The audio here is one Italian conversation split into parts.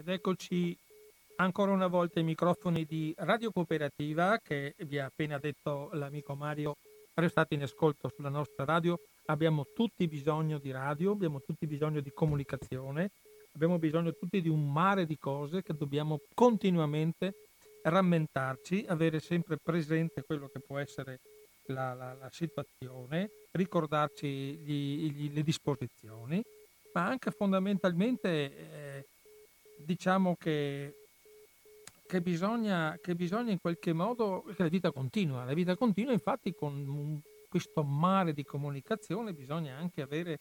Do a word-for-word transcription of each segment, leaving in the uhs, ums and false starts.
Ed eccoci ancora una volta ai microfoni di Radio Cooperativa, che vi ha appena detto l'amico Mario, restate in ascolto sulla nostra radio. Abbiamo tutti bisogno di radio, abbiamo tutti bisogno di comunicazione, abbiamo bisogno tutti di un mare di cose che dobbiamo continuamente rammentarci, avere sempre presente quello che può essere la, la, la situazione, ricordarci gli, gli, le disposizioni, ma anche fondamentalmente eh, diciamo che, che, bisogna, che bisogna in qualche modo che la vita continua, la vita continua infatti con un, questo mare di comunicazione bisogna anche avere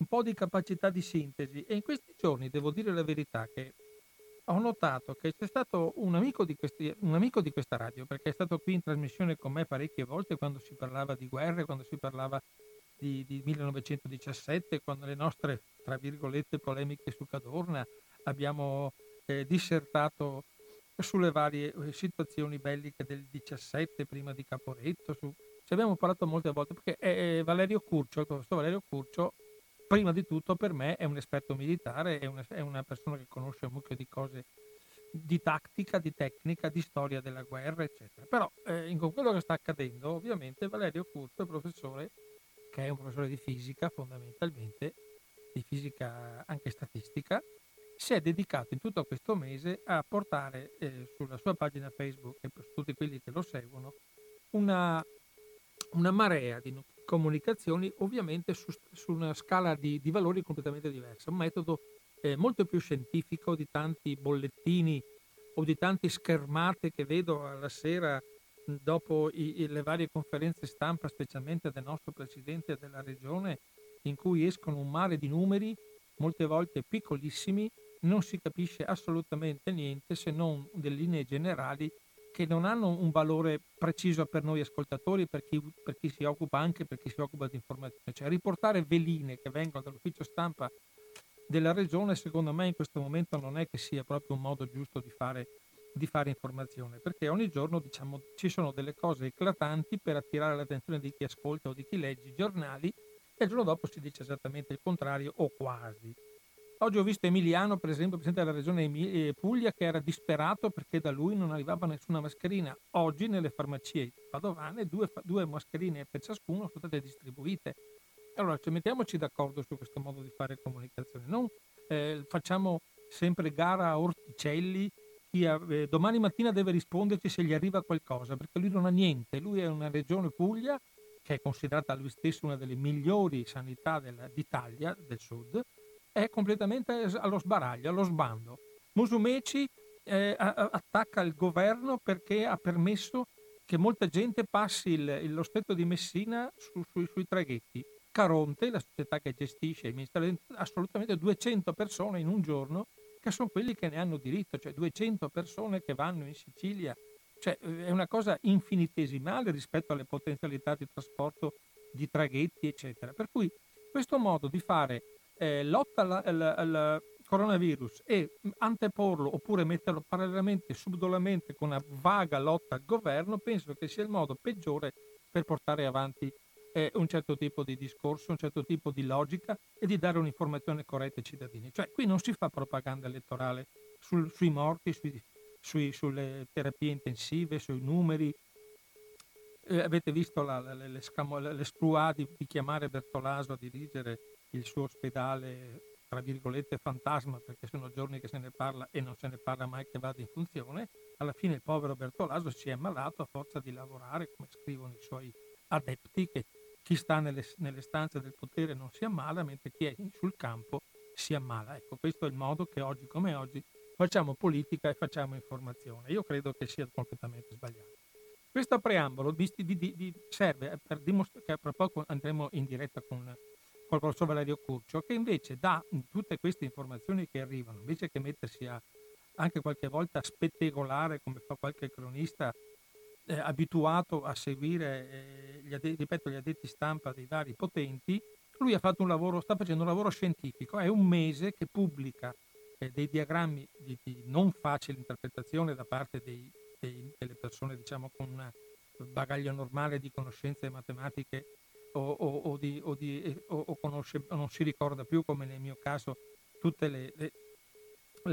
un po' di capacità di sintesi. E in questi giorni devo dire la verità che ho notato che c'è stato un amico di questi, un amico di questa radio, perché è stato qui in trasmissione con me parecchie volte quando si parlava di guerre, quando si parlava di, di millenovecentodiciassette, quando le nostre, tra virgolette, polemiche su Cadorna, abbiamo eh, dissertato sulle varie situazioni belliche del diciassette prima di Caporetto, su... ci abbiamo parlato molte volte, perché è, è Valerio Curcio, il professor Valerio Curcio, prima di tutto per me è un esperto militare, è una, è una persona che conosce un mucchio di cose, di tattica, di tecnica, di storia della guerra, eccetera. Però eh, con quello che sta accadendo, ovviamente Valerio Curcio è professore, che è un professore di fisica fondamentalmente, di fisica anche statistica, si è dedicato in tutto questo mese a portare eh, sulla sua pagina Facebook e per tutti quelli che lo seguono una, una marea di comunicazioni, ovviamente su, su una scala di, di valori completamente diversa, un metodo eh, molto più scientifico di tanti bollettini o di tante schermate che vedo alla sera dopo i, i, le varie conferenze stampa, specialmente del nostro presidente della regione, in cui escono un mare di numeri, molte volte piccolissimi, non si capisce assolutamente niente se non delle linee generali che non hanno un valore preciso per noi ascoltatori, per chi, per chi si occupa anche, per chi si occupa di informazione. Cioè riportare veline che vengono dall'ufficio stampa della regione, secondo me in questo momento non è che sia proprio un modo giusto di fare, di fare informazione, perché ogni giorno diciamo ci sono delle cose eclatanti per attirare l'attenzione di chi ascolta o di chi legge i giornali, e il giorno dopo si dice esattamente il contrario o quasi. Oggi ho visto Emiliano, per esempio, presidente della regione Puglia, che era disperato perché da lui non arrivava nessuna mascherina. Oggi nelle farmacie padovane due, due mascherine per ciascuno sono state distribuite. Allora, cioè, mettiamoci d'accordo su questo modo di fare comunicazione. Non eh, facciamo sempre gara a orticelli, chi ha, eh, domani mattina deve risponderci se gli arriva qualcosa, perché lui non ha niente. Lui è una regione Puglia che è considerata lui stesso una delle migliori sanità della, d'Italia, del sud, è completamente allo sbaraglio, allo sbando. Musumeci eh, attacca il governo perché ha permesso che molta gente passi il, lo stretto di Messina su, su, sui traghetti. Caronte, la società che gestisce il Ministero dell'Interno, assolutamente duecento persone in un giorno, che sono quelli che ne hanno diritto, cioè duecento persone che vanno in Sicilia. Cioè è una cosa infinitesimale rispetto alle potenzialità di trasporto di traghetti, eccetera. Per cui questo modo di fare Eh, lotta al coronavirus e anteporlo oppure metterlo parallelamente, subdolamente con una vaga lotta al governo, penso che sia il modo peggiore per portare avanti eh, un certo tipo di discorso, un certo tipo di logica e di dare un'informazione corretta ai cittadini. Cioè qui non si fa propaganda elettorale sul, sui morti, sui, sui, sulle terapie intensive, sui numeri. Eh, avete visto la, la, le, le, scamo, le, le scrua di, di chiamare Bertolaso a dirigere il suo ospedale, tra virgolette, fantasma, perché sono giorni che se ne parla e non se ne parla mai che vada in funzione. Alla fine il povero Bertolaso si è ammalato a forza di lavorare, come scrivono i suoi adepti, che chi sta nelle, nelle stanze del potere non si ammala, mentre chi è sul campo si ammala. Ecco, questo è il modo che oggi come oggi facciamo politica e facciamo informazione. Io credo che sia completamente sbagliato. Questo preambolo vi, vi, vi serve per dimostrare che fra poco andremo in diretta con col professor Valerio Curcio, che invece dà tutte queste informazioni che arrivano, invece che mettersi a, anche qualche volta a spettegolare come fa qualche cronista eh, abituato a seguire eh, gli addetti, ripeto, gli addetti stampa dei vari potenti. Lui ha fatto un lavoro, sta facendo un lavoro scientifico, è un mese che pubblica eh, dei diagrammi di, di non facile interpretazione da parte dei, dei, delle persone, diciamo, con un bagaglio normale di conoscenze matematiche o, o, o, di, o, di, o, o conosce, non si ricorda più, come nel mio caso, tutte le, le,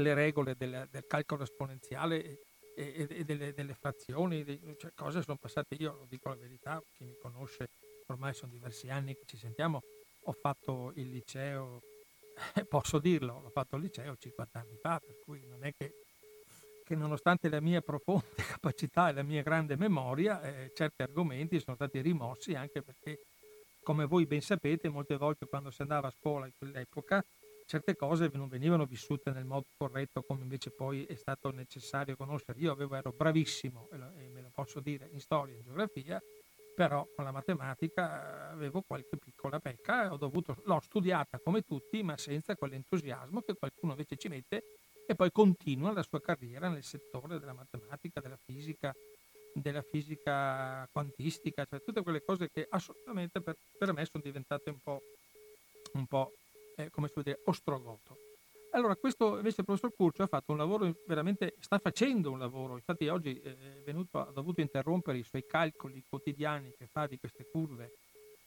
le regole del, del calcolo esponenziale e, e delle, delle frazioni, cioè cose sono passate. Io dico la verità, chi mi conosce, ormai sono diversi anni che ci sentiamo, ho fatto il liceo, posso dirlo, ho fatto il liceo cinquanta anni fa, per cui non è che, che nonostante la mia profonda capacità e la mia grande memoria, eh, certi argomenti sono stati rimossi, anche perché, come voi ben sapete, molte volte quando si andava a scuola in quell'epoca certe cose non venivano vissute nel modo corretto, come invece poi è stato necessario conoscere. Io avevo, ero bravissimo, e me lo posso dire, in storia e in geografia, però con la matematica avevo qualche piccola pecca, e ho dovuto, l'ho studiata come tutti, ma senza quell'entusiasmo che qualcuno invece ci mette e poi continua la sua carriera nel settore della matematica, della fisica, della fisica quantistica, cioè tutte quelle cose che assolutamente per, per me sono diventate un po', un po' eh, come si può dire, ostrogoto. Allora, questo invece il professor Curcio ha fatto un lavoro veramente, sta facendo un lavoro, infatti oggi è venuto, ha dovuto interrompere i suoi calcoli quotidiani che fa di queste curve,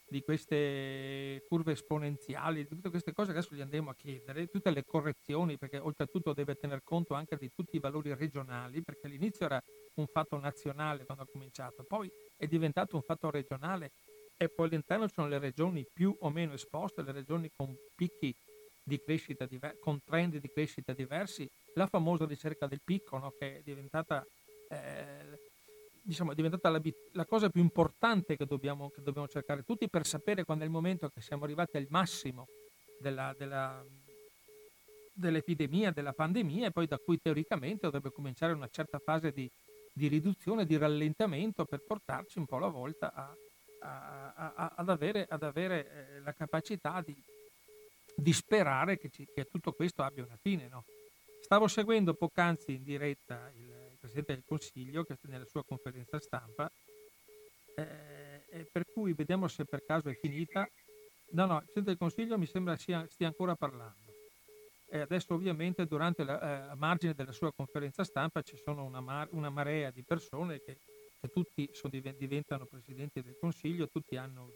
di queste curve esponenziali, di tutte queste cose che adesso gli andremo a chiedere, tutte le correzioni, perché oltretutto deve tener conto anche di tutti i valori regionali, perché all'inizio era un fatto nazionale quando ha cominciato, poi è diventato un fatto regionale, e poi all'interno ci sono le regioni più o meno esposte, le regioni con picchi di crescita diver- con trend di crescita diversi, la famosa ricerca del picco, no? Che è diventata eh, diciamo è diventata la, la cosa più importante che dobbiamo, che dobbiamo cercare tutti, per sapere quando è il momento che siamo arrivati al massimo della, della dell'epidemia, della pandemia, e poi da cui teoricamente dovrebbe cominciare una certa fase di di riduzione, di rallentamento, per portarci un po' alla volta a, a, a, a, ad avere, ad avere eh, la capacità di, di sperare che, ci, che tutto questo abbia una fine, no? Stavo seguendo poc'anzi in diretta il, il Presidente del Consiglio, che nella sua conferenza stampa, eh, e per cui vediamo se per caso è finita. No, no, il Presidente del Consiglio mi sembra sia, stia ancora parlando. E adesso ovviamente durante la, eh, a margine della sua conferenza stampa ci sono una, mar- una marea di persone che, che tutti sono div- diventano presidenti del Consiglio, tutti hanno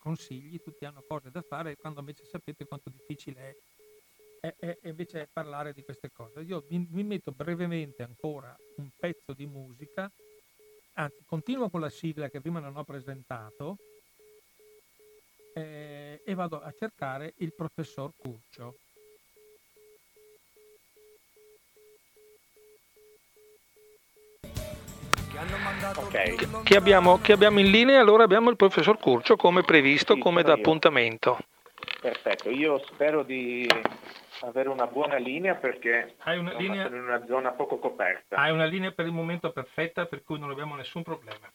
consigli, tutti hanno cose da fare, quando invece sapete quanto difficile è, è, è invece parlare di queste cose. Io mi, mi metto brevemente ancora un pezzo di musica, anzi continuo con la sigla che prima non ho presentato, eh, e vado a cercare il professor Curcio. Ok, chi abbiamo, chi abbiamo in linea? Allora abbiamo il professor Curcio, come previsto, sì, come da io. Appuntamento. Perfetto, io spero di avere una buona linea, perché hai una linea... sono in una zona poco coperta. Hai una linea per il momento perfetta, per cui non abbiamo nessun problema.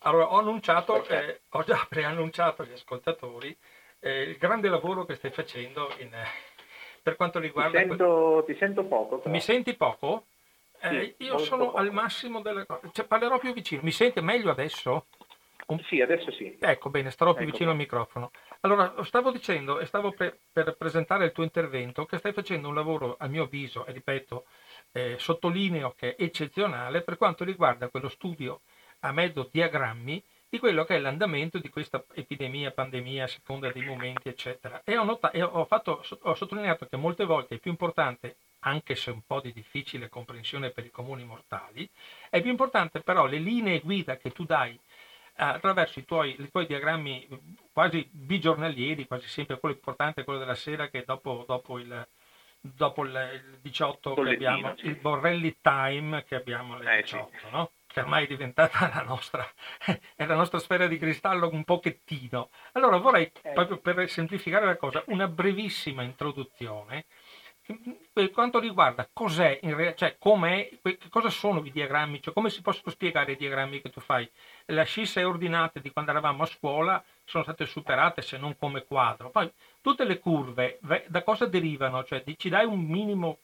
Allora, ho annunciato, eh, ho già preannunciato agli ascoltatori eh, il grande lavoro che stai facendo in, eh, per quanto riguarda... Ti sento, ti sento poco. Però. Mi senti poco? Eh, io sì, sono poco. Al massimo delle cose, cioè, parlerò più vicino. Mi sente meglio adesso? Un... Sì, adesso sì. Ecco, bene, starò più ecco vicino qua. Al microfono. Allora, stavo dicendo e stavo pre- per presentare il tuo intervento, che stai facendo un lavoro, a mio avviso, e ripeto, eh, sottolineo che è eccezionale per quanto riguarda quello studio a mezzo diagrammi di quello che è l'andamento di questa epidemia, pandemia, a seconda dei momenti, eccetera. E ho, not- e ho, fatto, ho sottolineato che molte volte è più importante, anche se un po' di difficile comprensione per i comuni mortali, è più importante però le linee guida che tu dai attraverso i tuoi, i tuoi diagrammi quasi bigiornalieri, quasi sempre. Quello importante è quello della sera, che dopo, dopo, il, dopo il diciotto che abbiamo, sì. Il Borrelli Time che abbiamo alle eh, diciotto, sì. No? Che ormai è diventata la nostra, è la nostra sfera di cristallo un pochettino. Allora vorrei, proprio per semplificare la cosa, una brevissima introduzione per quanto riguarda cos'è in realtà, cioè com'è, che cosa sono i diagrammi, cioè come si possono spiegare i diagrammi che tu fai. Le ascisse ordinate di quando eravamo a scuola sono state superate, se non come quadro. Poi tutte le curve da cosa derivano, cioè ci dai un minimo,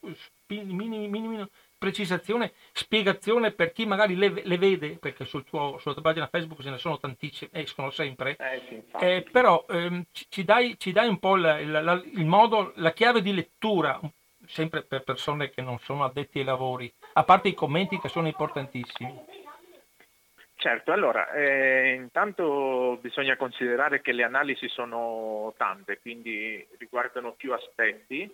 minimo, minimo precisazione, spiegazione per chi magari le, le vede, perché sul tuo, sulla tua pagina Facebook ce ne sono tantissime, escono sempre, eh, sì, eh, però ehm, ci, ci, dai, ci dai un po' la, la, la, il modo, la chiave di lettura, sempre per persone che non sono addetti ai lavori, a parte i commenti che sono importantissimi. Certo, allora eh, intanto bisogna considerare che le analisi sono tante, quindi riguardano più aspetti.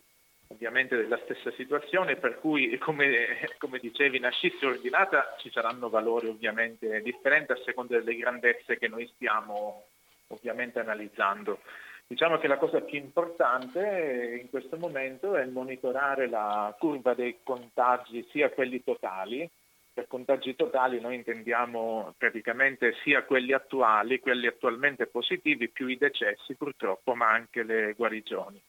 ovviamente della stessa situazione, per cui come, come dicevi, in ascissa ordinata ci saranno valori ovviamente differenti a seconda delle grandezze che noi stiamo ovviamente analizzando. Diciamo che la cosa più importante in questo momento è monitorare la curva dei contagi, sia quelli totali. Per contagi totali noi intendiamo praticamente sia quelli attuali, quelli attualmente positivi, più i decessi purtroppo, ma anche le guarigioni.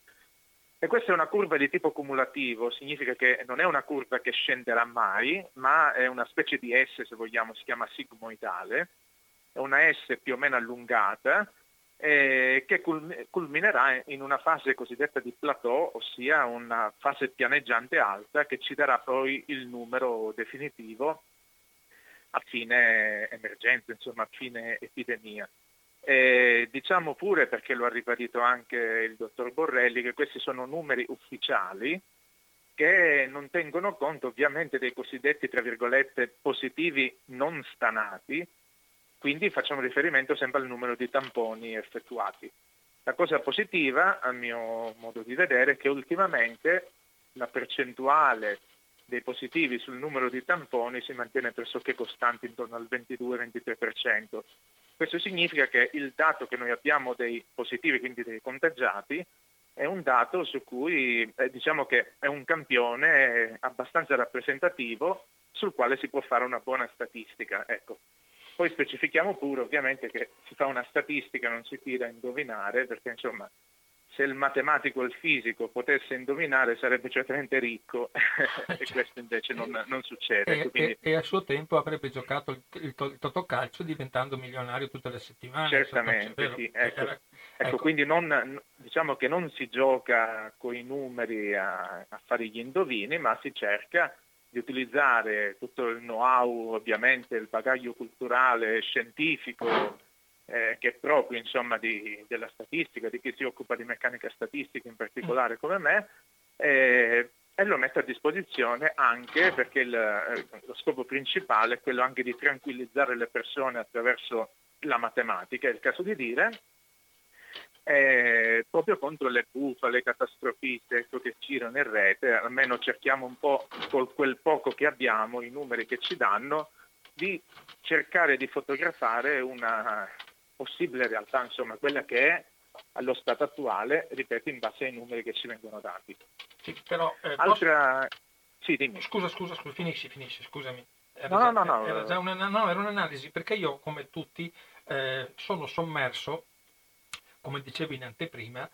E questa è una curva di tipo cumulativo, significa che non è una curva che scenderà mai, ma è una specie di S, se vogliamo, si chiama sigmoidale, è una S più o meno allungata, eh, che culminerà in una fase cosiddetta di plateau, ossia una fase pianeggiante alta che ci darà poi il numero definitivo a fine emergenza, insomma a fine epidemia. E diciamo pure, perché lo ha ribadito anche il dottor Borrelli, che questi sono numeri ufficiali che non tengono conto ovviamente dei cosiddetti, tra virgolette, positivi non stanati, quindi facciamo riferimento sempre al numero di tamponi effettuati. La cosa positiva, a mio modo di vedere, è che ultimamente la percentuale dei positivi sul numero di tamponi si mantiene pressoché costante, intorno al ventidue ventitré per cento. Questo significa che il dato che noi abbiamo dei positivi, quindi dei contagiati, è un dato su cui eh, diciamo che è un campione abbastanza rappresentativo sul quale si può fare una buona statistica. Ecco. Poi specifichiamo pure ovviamente che si fa una statistica, non si tira a indovinare, perché insomma se il matematico e il fisico potesse indovinare sarebbe certamente ricco, cioè, e questo invece non, non succede. E, ecco, quindi... e, e a suo tempo avrebbe giocato il, il, il Totocalcio diventando milionario tutte le settimane. Certamente, sì. Ecco, era... ecco, ecco. Quindi non, diciamo che non si gioca con i numeri a, a fare gli indovini, ma si cerca di utilizzare tutto il know-how, ovviamente il bagaglio culturale, scientifico, Eh, che è proprio insomma di, della statistica, di chi si occupa di meccanica statistica in particolare come me, eh, e lo metto a disposizione anche perché il, eh, lo scopo principale è quello anche di tranquillizzare le persone attraverso la matematica, è il caso di dire, eh, proprio contro le bufale, le catastrofiste che girano in rete. Almeno cerchiamo un po', con quel poco che abbiamo, i numeri che ci danno, di cercare di fotografare una possibile realtà, insomma, quella che è allo stato attuale, ripeto, in base ai numeri che ci vengono dati. Sì, però... Eh, Altra... posso... Sì, dimmi. Scusa, scusa, scusa, finisci, finisci, scusami. Era no, già, no, no. Era già una, no, era un'analisi, perché io, come tutti, eh, sono sommerso, come dicevi in anteprima,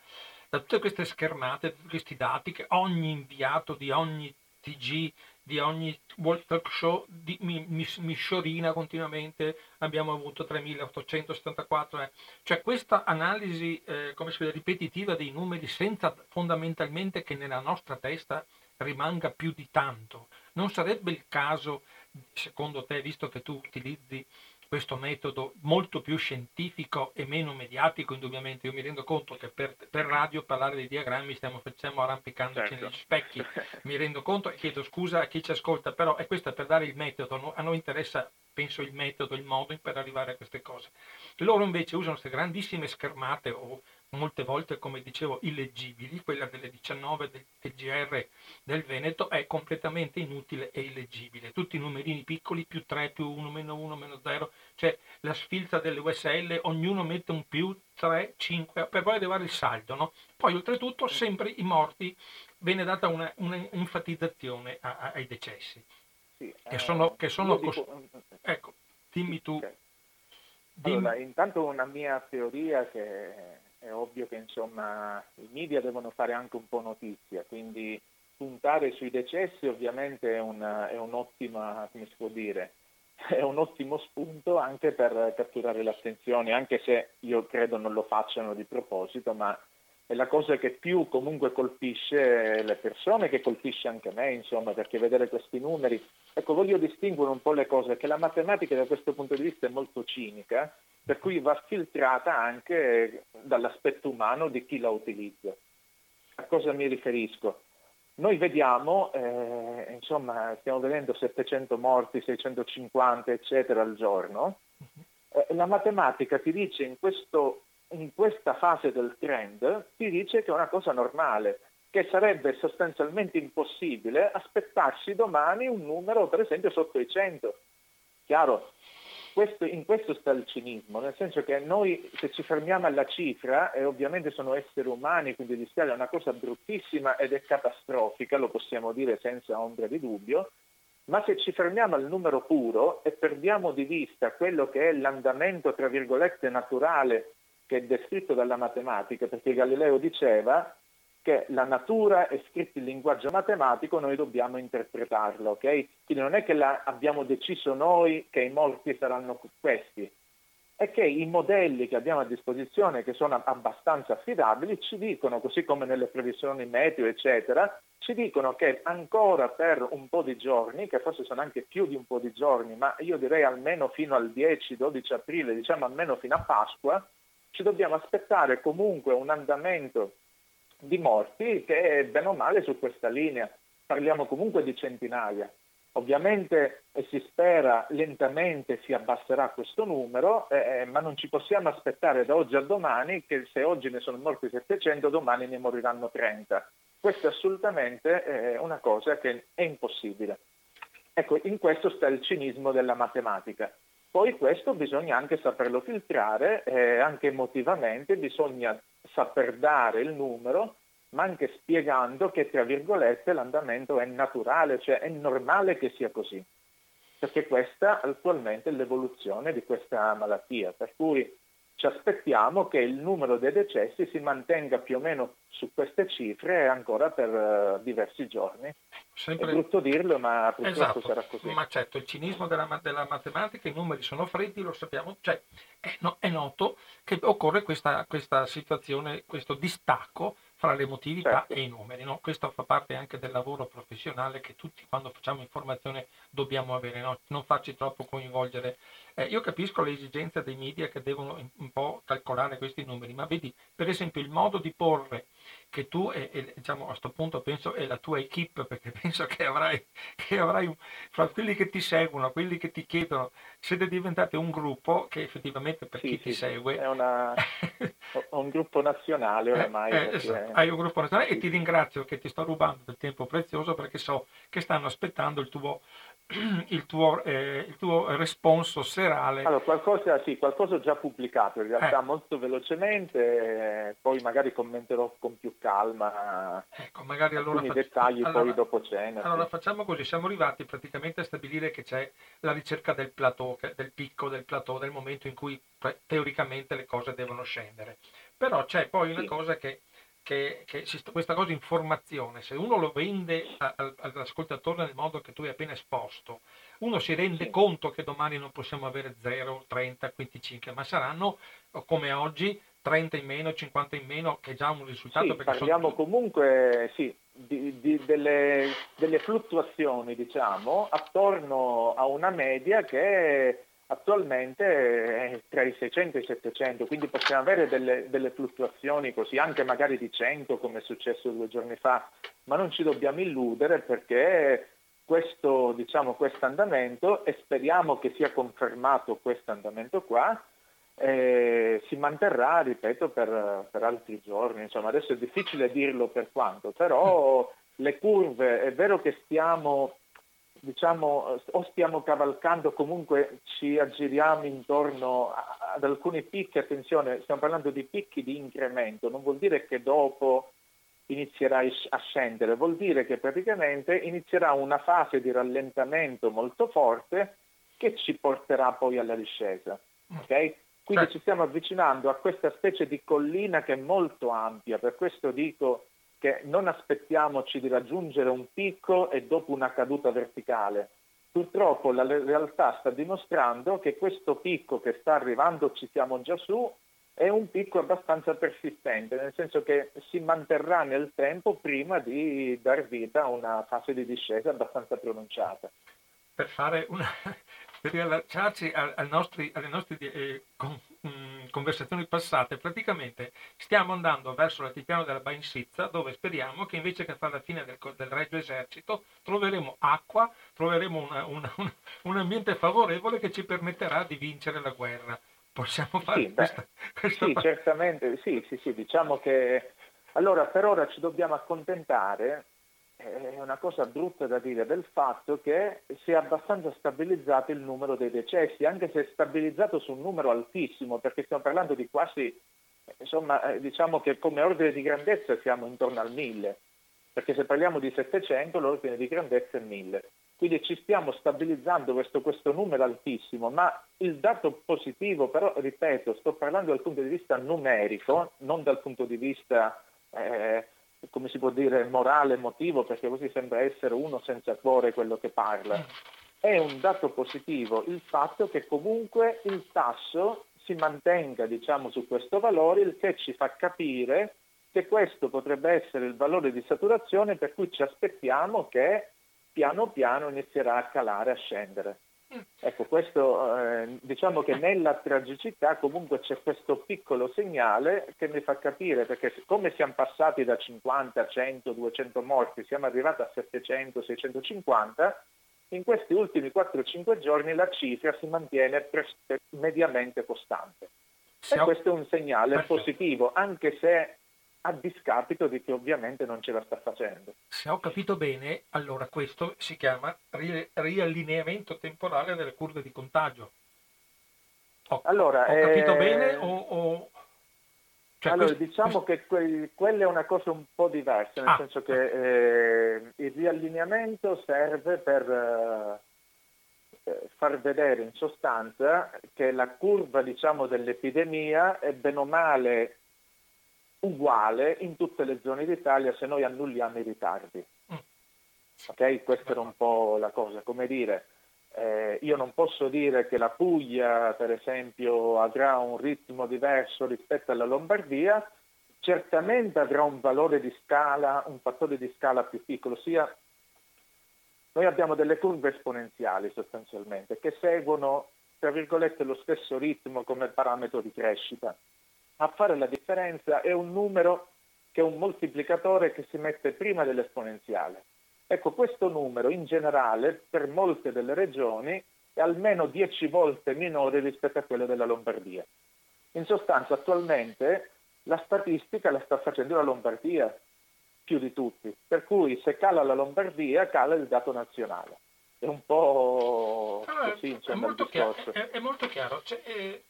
da tutte queste schermate, tutti questi dati che ogni inviato di ogni ti gi, di ogni talk show di, mi, mi, mi sciorina continuamente. Abbiamo avuto tremilaottocentosettantaquattro, eh. Cioè questa analisi eh, come si vede, ripetitiva dei numeri, senza fondamentalmente che nella nostra testa rimanga più di tanto. Non sarebbe il caso, secondo te, visto che tu utilizzi questo metodo molto più scientifico e meno mediatico, indubbiamente? Io mi rendo conto che per, per radio parlare dei diagrammi stiamo, stiamo arrampicandoci, certo, negli specchi, mi rendo conto e chiedo scusa a chi ci ascolta, però è questo per dare il metodo, a noi interessa, penso, il metodo, il modo per arrivare a queste cose. Loro invece usano queste grandissime schermate, o molte volte, come dicevo, illeggibili. Quella delle diciannove del T G R del Veneto è completamente inutile e illeggibile, tutti i numerini piccoli, più tre, più uno, meno uno, meno zero, cioè la sfilza delle U S L, ognuno mette un più tre, cinque, per poi arrivare il saldo, no? Poi oltretutto sempre i morti, viene data una, una enfatizzazione a, a, ai decessi, sì, che, eh, sono, che sono cost... dico... ecco, dimmi tu. Okay. Allora, dimmi... intanto una mia teoria, che è ovvio che insomma i media devono fare anche un po' notizia, quindi puntare sui decessi ovviamente è, una, è un'ottima, come si può dire, è un ottimo spunto anche per catturare l'attenzione, anche se io credo non lo facciano di proposito, ma è la cosa che più comunque colpisce le persone, che colpisce anche me, insomma, perché vedere questi numeri... Ecco, voglio distinguere un po' le cose, che la matematica da questo punto di vista è molto cinica, per cui va filtrata anche dall'aspetto umano di chi la utilizza. A cosa mi riferisco? Noi vediamo, eh, insomma, stiamo vedendo settecento morti, seicentocinquanta, eccetera, al giorno. Eh, la matematica ti dice in questo... in questa fase del trend, ti dice che è una cosa normale, che sarebbe sostanzialmente impossibile aspettarsi domani un numero, per esempio, sotto i cento. Chiaro, questo, in questo sta il cinismo, nel senso che noi, se ci fermiamo alla cifra, e ovviamente sono esseri umani, quindi gli schiavi è una cosa bruttissima ed è catastrofica, lo possiamo dire senza ombra di dubbio, ma se ci fermiamo al numero puro e perdiamo di vista quello che è l'andamento, tra virgolette, naturale che è descritto dalla matematica, perché Galileo diceva che la natura è scritta in linguaggio matematico, noi dobbiamo interpretarlo, ok? Quindi non è che la abbiamo deciso noi che i morti saranno questi, è che i modelli che abbiamo a disposizione, che sono abbastanza affidabili, ci dicono, così come nelle previsioni meteo, eccetera, ci dicono che ancora per un po' di giorni, che forse sono anche più di un po' di giorni, ma io direi almeno fino al dieci dodici aprile, diciamo almeno fino a Pasqua, ci dobbiamo aspettare comunque un andamento di morti che è bene o male su questa linea, parliamo comunque di centinaia. Ovviamente eh, si spera lentamente si abbasserà questo numero, eh, ma non ci possiamo aspettare da oggi a domani che se oggi ne sono morti settecento, domani ne moriranno trenta. Questo è assolutamente eh, una cosa che è impossibile. Ecco, in questo sta il cinismo della matematica. Poi questo bisogna anche saperlo filtrare, eh, anche emotivamente, bisogna saper dare il numero, ma anche spiegando che, tra virgolette, l'andamento è naturale, cioè è normale che sia così, perché questa attualmente è l'evoluzione di questa malattia, per cui ci aspettiamo che il numero dei decessi si mantenga più o meno su queste cifre ancora per uh, diversi giorni. Sempre... È brutto dirlo, ma purtroppo esatto. Sarà così. Ma certo, il cinismo della, della matematica, i numeri sono freddi, lo sappiamo, cioè è, no, è noto che occorre questa, questa situazione, questo distacco fra l'emotività certo. E i numeri. No? Questo fa parte anche del lavoro professionale che tutti quando facciamo informazione dobbiamo avere, no? Non farci troppo coinvolgere. Eh, io capisco l'esigenza dei media che devono un po' calcolare questi numeri, ma vedi, per esempio, il modo di porre che tu, e, e, diciamo, a questo punto penso è la tua equipe, perché penso che avrai, che avrai fra quelli che ti seguono, quelli che ti chiedono, siete diventati un gruppo che effettivamente per sì, chi sì, ti segue... È una, un gruppo nazionale oramai. Eh, esatto, è... Hai un gruppo nazionale sì. E ti ringrazio che ti sto rubando del tempo prezioso perché so che stanno aspettando il tuo... il tuo, eh, il tuo responso serale. Allora, qualcosa, sì, qualcosa ho già pubblicato in realtà eh. molto velocemente, eh, poi magari commenterò con più calma ecco, magari allora i dettagli allora, poi dopo cena. Allora sì. Facciamo così, siamo arrivati praticamente a stabilire che c'è la ricerca del plateau, del picco, del plateau, del momento in cui teoricamente le cose devono scendere. Però c'è poi una sì. cosa che Che, che questa cosa informazione, se uno lo vende all'ascoltatore nel modo che tu hai appena esposto, uno si rende sì. conto che domani non possiamo avere zero, trenta, venticinque, ma saranno come oggi trenta in meno, cinquanta in meno, che è già un risultato. Sì, perché parliamo sono... comunque sì, di, di, delle, delle fluttuazioni, diciamo, attorno a una media che attualmente è tra i seicento e i settecento, quindi possiamo avere delle, delle fluttuazioni così, anche magari di cento come è successo due giorni fa, ma non ci dobbiamo illudere perché questo, diciamo, questo andamento, e speriamo che sia confermato questo andamento qua, eh, si manterrà, ripeto, per, per altri giorni. Insomma, adesso è difficile dirlo per quanto, però le curve, è vero che stiamo... diciamo o stiamo cavalcando, comunque ci aggiriamo intorno ad alcuni picchi. Attenzione, stiamo parlando di picchi di incremento, non vuol dire che dopo inizierà a scendere, vuol dire che praticamente inizierà una fase di rallentamento molto forte che ci porterà poi alla discesa, ok? Quindi sì. Ci stiamo avvicinando a questa specie di collina che è molto ampia, per questo dico che non aspettiamoci di raggiungere un picco e dopo una caduta verticale. Purtroppo la realtà sta dimostrando che questo picco che sta arrivando, ci siamo già su, è un picco abbastanza persistente, nel senso che si manterrà nel tempo prima di dar vita a una fase di discesa abbastanza pronunciata. Per fare una... per riallacciarci alle nostre, alle nostre eh, con, mh, conversazioni passate, praticamente stiamo andando verso l'altipiano della Bainsizza, dove speriamo che invece che fare la fine del, del Regio Esercito troveremo acqua, troveremo una, una, un, un ambiente favorevole che ci permetterà di vincere la guerra. Possiamo fare sì, questa, questa... Sì, certamente, sì, sì, sì, diciamo che Allora per ora ci dobbiamo accontentare, è una cosa brutta da dire, del fatto che si è abbastanza stabilizzato il numero dei decessi, anche se è stabilizzato su un numero altissimo, perché stiamo parlando di quasi, insomma, diciamo che come ordine di grandezza siamo intorno al mille, perché se parliamo di settecento l'ordine di grandezza è mille. Quindi ci stiamo stabilizzando questo, questo numero altissimo, ma il dato positivo, però ripeto, sto parlando dal punto di vista numerico, non dal punto di vista, eh, come si può dire, morale, emotivo, perché così sembra essere uno senza cuore quello che parla. È un dato positivo il fatto che comunque il tasso si mantenga, diciamo, su questo valore, il che ci fa capire che questo potrebbe essere il valore di saturazione per cui ci aspettiamo che piano piano inizierà a calare, a scendere. Ecco, questo, eh, diciamo che nella tragicità comunque c'è questo piccolo segnale che mi fa capire, perché come siamo passati da cinquanta, cento, duecento morti, siamo arrivati a settecento, seicentocinquanta, in questi ultimi quattro cinque giorni la cifra si mantiene pre- mediamente costante. E questo è un segnale Perfetto. positivo, anche se a discapito di chi ovviamente non ce la sta facendo. Se ho capito bene, allora questo si chiama riallineamento temporale delle curve di contagio. Ho, allora, ho capito eh... bene o... o... Cioè, allora, questo, diciamo questo... che que- quella è una cosa un po' diversa, nel ah. senso che eh, il riallineamento serve per eh, far vedere in sostanza che la curva, diciamo, dell'epidemia è bene o male uguale in tutte le zone d'Italia se noi annulliamo i ritardi. Mm. Ok? Questa era un po' la cosa. Come dire, eh, io non posso dire che la Puglia, per esempio, avrà un ritmo diverso rispetto alla Lombardia, certamente avrà un valore di scala, un fattore di scala più piccolo, ossia noi abbiamo delle curve esponenziali sostanzialmente che seguono, tra virgolette, lo stesso ritmo come parametro di crescita. A fare la differenza è un numero che è un moltiplicatore che si mette prima dell'esponenziale. Ecco, questo numero in generale per molte delle regioni è almeno dieci volte minore rispetto a quello della Lombardia. In sostanza attualmente la statistica la sta facendo la Lombardia più di tutti, per cui se cala la Lombardia cala il dato nazionale. È un po' allora, così, insomma, è molto il discorso. Chiaro, è, è molto chiaro. Cioè, è...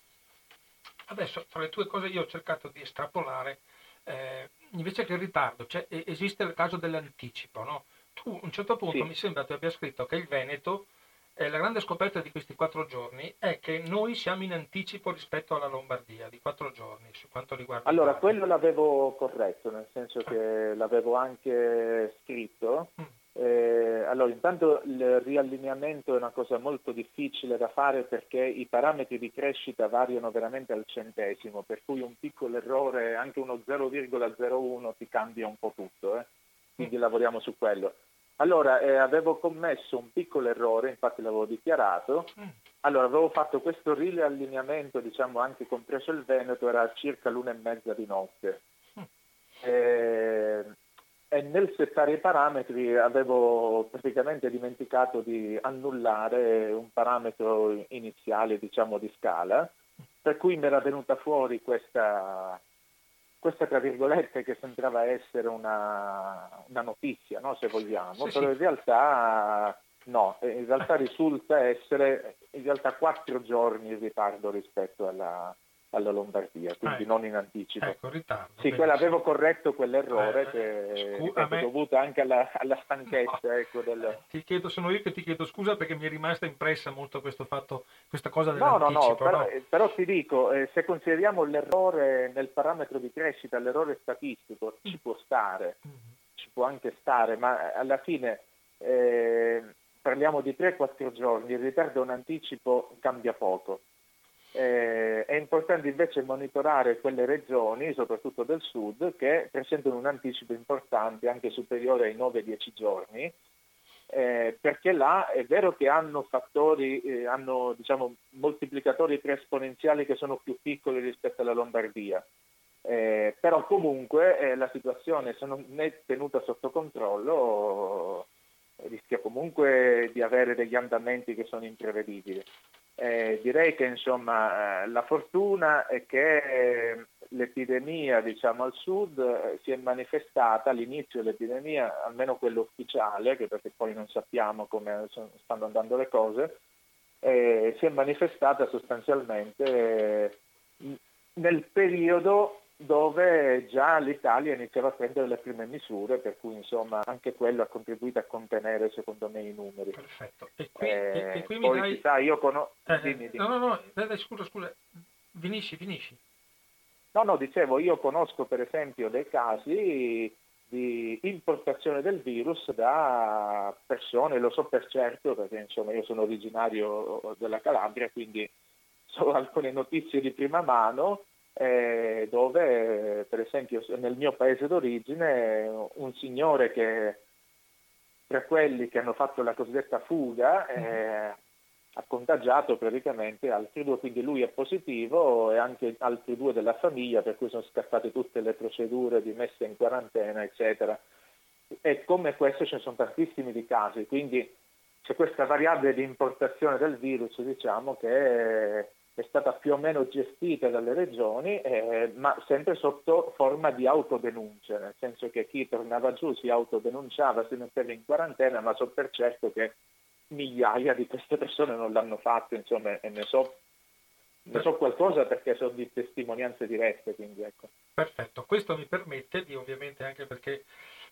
Adesso, tra le tue cose, io ho cercato di estrapolare, eh, invece che il ritardo, cioè, esiste il caso dell'anticipo, no? Tu, a un certo punto, sì. mi sembra tu abbia scritto che il Veneto, eh, la grande scoperta di questi quattro giorni è che noi siamo in anticipo rispetto alla Lombardia, di quattro giorni, su quanto riguarda... Allora, quello l'avevo corretto, nel senso che l'avevo anche scritto. Mm. Eh, allora, intanto il riallineamento è una cosa molto difficile da fare perché i parametri di crescita variano veramente al centesimo, per cui un piccolo errore, anche uno zero virgola zero uno ti cambia un po' tutto, eh? Quindi mm. lavoriamo su quello. Allora, eh, avevo commesso un piccolo errore, infatti l'avevo dichiarato. Mm. Allora, avevo fatto questo riallineamento, diciamo anche compreso il Veneto, era circa l'una e mezza di notte. Mm. Eh, E nel settare i parametri avevo praticamente dimenticato di annullare un parametro iniziale, diciamo, di scala, per cui mi era venuta fuori questa, questa tra virgolette, che sembrava essere una, una notizia, no, se vogliamo, sì, però sì. in realtà no, in realtà risulta essere in realtà quattro giorni in ritardo rispetto alla... alla Lombardia, quindi ah, non in anticipo. Ecco, ritardo. Sì, quella avevo corretto quell'errore eh, che scu- è me... dovuto anche alla, alla stanchezza. No. Ecco, del... Ti chiedo, sono io che ti chiedo scusa perché mi è rimasta impressa molto questo fatto, questa cosa dell'anticipo. No, no, no, però, no? però ti dico, eh, se consideriamo l'errore nel parametro di crescita, l'errore statistico, ci può stare, mm-hmm. ci può anche stare, ma alla fine... Eh, parliamo di tre quattro giorni, il ritardo in anticipo cambia poco. Eh, è importante invece monitorare quelle regioni, soprattutto del sud, che presentano un anticipo importante, anche superiore ai nove dieci giorni, eh, perché là è vero che hanno fattori, eh, hanno diciamo moltiplicatori preesponenziali che sono più piccoli rispetto alla Lombardia, eh, però comunque eh, la situazione, se non è tenuta sotto controllo, rischia comunque di avere degli andamenti che sono imprevedibili. Eh, direi che insomma la fortuna è che eh, l'epidemia, diciamo, al sud eh, si è manifestata all'inizio dell'epidemia, almeno quello ufficiale, che perché poi non sappiamo come stanno andando le cose, eh, si è manifestata sostanzialmente eh, nel periodo dove già l'Italia iniziava a prendere le prime misure, per cui insomma anche quello ha contribuito a contenere secondo me i numeri. Perfetto. E qui, eh, e qui mi poi dai... si sa, io conosco... Eh, dimmi, dimmi. No, no, no, dai, dai, scusa, scusa, finisci, finisci. No, no, dicevo, io conosco per esempio dei casi di importazione del virus da persone, lo so per certo perché insomma io sono originario della Calabria, quindi so alcune notizie di prima mano, eh, dove per esempio nel mio paese d'origine un signore che tra quelli che hanno fatto la cosiddetta fuga eh, ha contagiato praticamente altri due, quindi lui è positivo e anche altri due della famiglia, per cui sono scattate tutte le procedure di messa in quarantena, eccetera. E come questo ce ne sono tantissimi di casi, quindi c'è questa variabile di importazione del virus, diciamo, che è stata più o meno gestita dalle regioni, eh, ma sempre sotto forma di autodenuncia, nel senso che chi tornava giù si autodenunciava, si metteva in quarantena, ma so per certo che migliaia di queste persone non l'hanno fatto, insomma, e ne so, ne so qualcosa perché so di testimonianze dirette, quindi ecco. Perfetto, questo mi permette di, ovviamente, anche perché,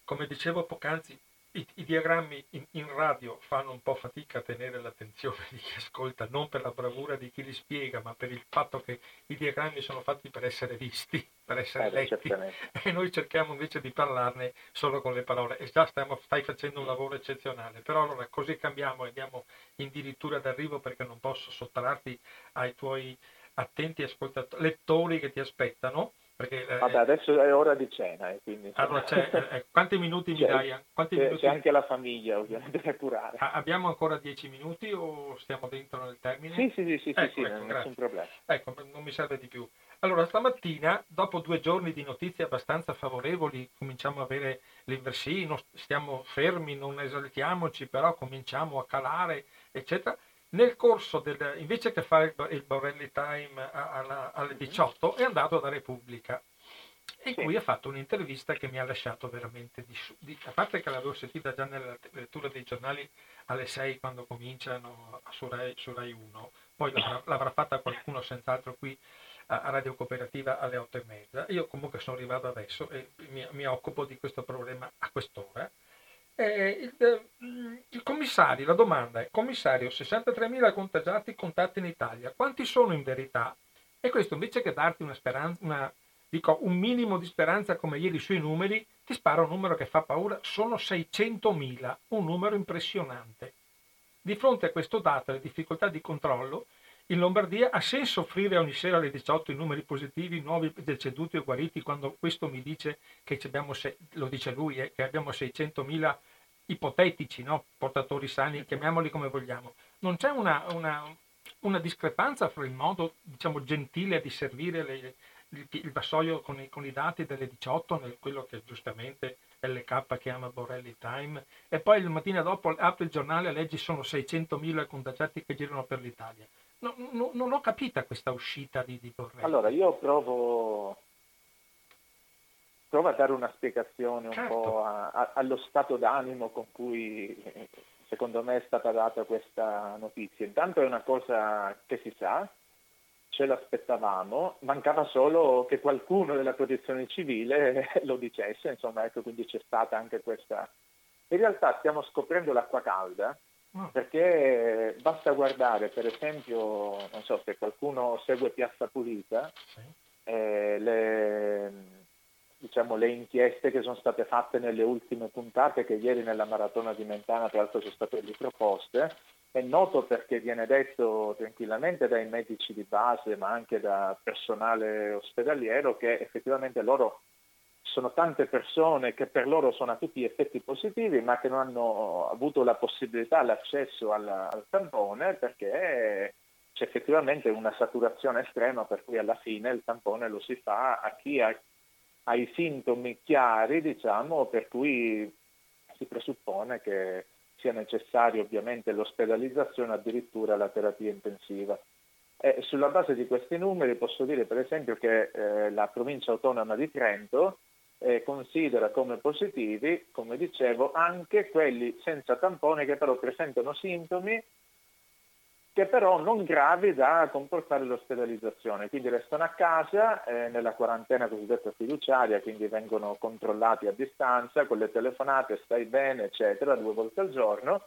come dicevo poc'anzi, i, i diagrammi in, in radio fanno un po' fatica a tenere l'attenzione di chi ascolta, non per la bravura di chi li spiega, ma per il fatto che i diagrammi sono fatti per essere visti, per essere eh, letti, certamente. E noi cerchiamo invece di parlarne solo con le parole, e già stiamo, stai facendo un lavoro eccezionale. Però allora così cambiamo e andiamo addirittura d'arrivo, perché non posso sottrarti ai tuoi attenti ascoltatori, lettori che ti aspettano. Perché, eh, Vabbè, adesso è ora di cena, eh, quindi... Allora, c'è, eh, quanti minuti mi c'è, dai? Quanti c'è, minuti... c'è anche la famiglia, ovviamente, da curare. Ah, abbiamo ancora dieci minuti o stiamo dentro nel termine? Sì, sì, sì, sì, ecco, sì, ecco, non nessun problema. Ecco, non mi serve di più. Allora, stamattina, dopo due giorni di notizie abbastanza favorevoli, cominciamo a avere l'inversino, stiamo fermi, non esaltiamoci, però cominciamo a calare, eccetera. Nel corso del, invece che fare il Borrelli Time alla, alle diciotto, è andato alla Repubblica, in cui ha fatto un'intervista che mi ha lasciato veramente di, di a parte che l'avevo sentita già nella lettura dei giornali alle sei, quando cominciano su Rai, su Rai uno, poi l'avrà, l'avrà fatta qualcuno senz'altro qui a, a Radio Cooperativa alle otto e mezza. Io comunque sono arrivato adesso e mi, mi occupo di questo problema a quest'ora. Eh, il, il commissario, la domanda è: commissario, sessantatremila contagiati contatti in Italia, quanti sono in verità? E questo, invece che darti una speranza, una, dico, un minimo di speranza come ieri sui numeri, ti spara un numero che fa paura, sono seicentomila, un numero impressionante. Di fronte a questo dato e alle difficoltà di controllo, in Lombardia ha senso offrire ogni sera alle diciotto i numeri positivi, nuovi, deceduti o guariti, quando questo mi dice che abbiamo, se, lo dice lui, eh, che abbiamo seicentomila ipotetici, no? Portatori sani, chiamiamoli come vogliamo. Non c'è una, una, una discrepanza fra il modo, diciamo, gentile di servire le, il, il vassoio con i, con i dati delle diciotto, nel quello che giustamente elle kappa chiama Borrelli Time, e poi la mattina dopo apri il giornale e leggi sono seicentomila contagiati che girano per l'Italia. No, no, non ho capita questa uscita di, di Borrelli. Allora io provo provo a dare una spiegazione un certo. po' a, a, allo stato d'animo con cui secondo me è stata data questa notizia. Intanto è una cosa che si sa, ce l'aspettavamo, mancava solo che qualcuno della protezione civile lo dicesse, insomma, ecco, quindi c'è stata anche questa. In realtà stiamo scoprendo l'acqua calda, perché basta guardare, per esempio, non so se qualcuno segue Piazza Pulita, sì. eh, le, diciamo, le inchieste che sono state fatte nelle ultime puntate, che ieri nella maratona di Mentana tra l'altro sono state riproposte, è noto perché viene detto tranquillamente dai medici di base, ma anche da personale ospedaliero, che effettivamente loro sono tante persone che per loro sono a tutti gli effetti positivi, ma che non hanno avuto la possibilità, l'accesso al, al tampone, perché c'è effettivamente una saturazione estrema, per cui alla fine il tampone lo si fa a chi ha, ha i sintomi chiari, diciamo, per cui si presuppone che sia necessario ovviamente l'ospedalizzazione, addirittura la terapia intensiva. E sulla base di questi numeri posso dire per esempio che eh, la provincia autonoma di Trento eh, considera come positivi, come dicevo, anche quelli senza tampone che però presentano sintomi che però non gravi da comportare l'ospedalizzazione, quindi restano a casa eh, nella quarantena cosiddetta fiduciaria, quindi vengono controllati a distanza con le telefonate, stai bene, eccetera, due volte al giorno.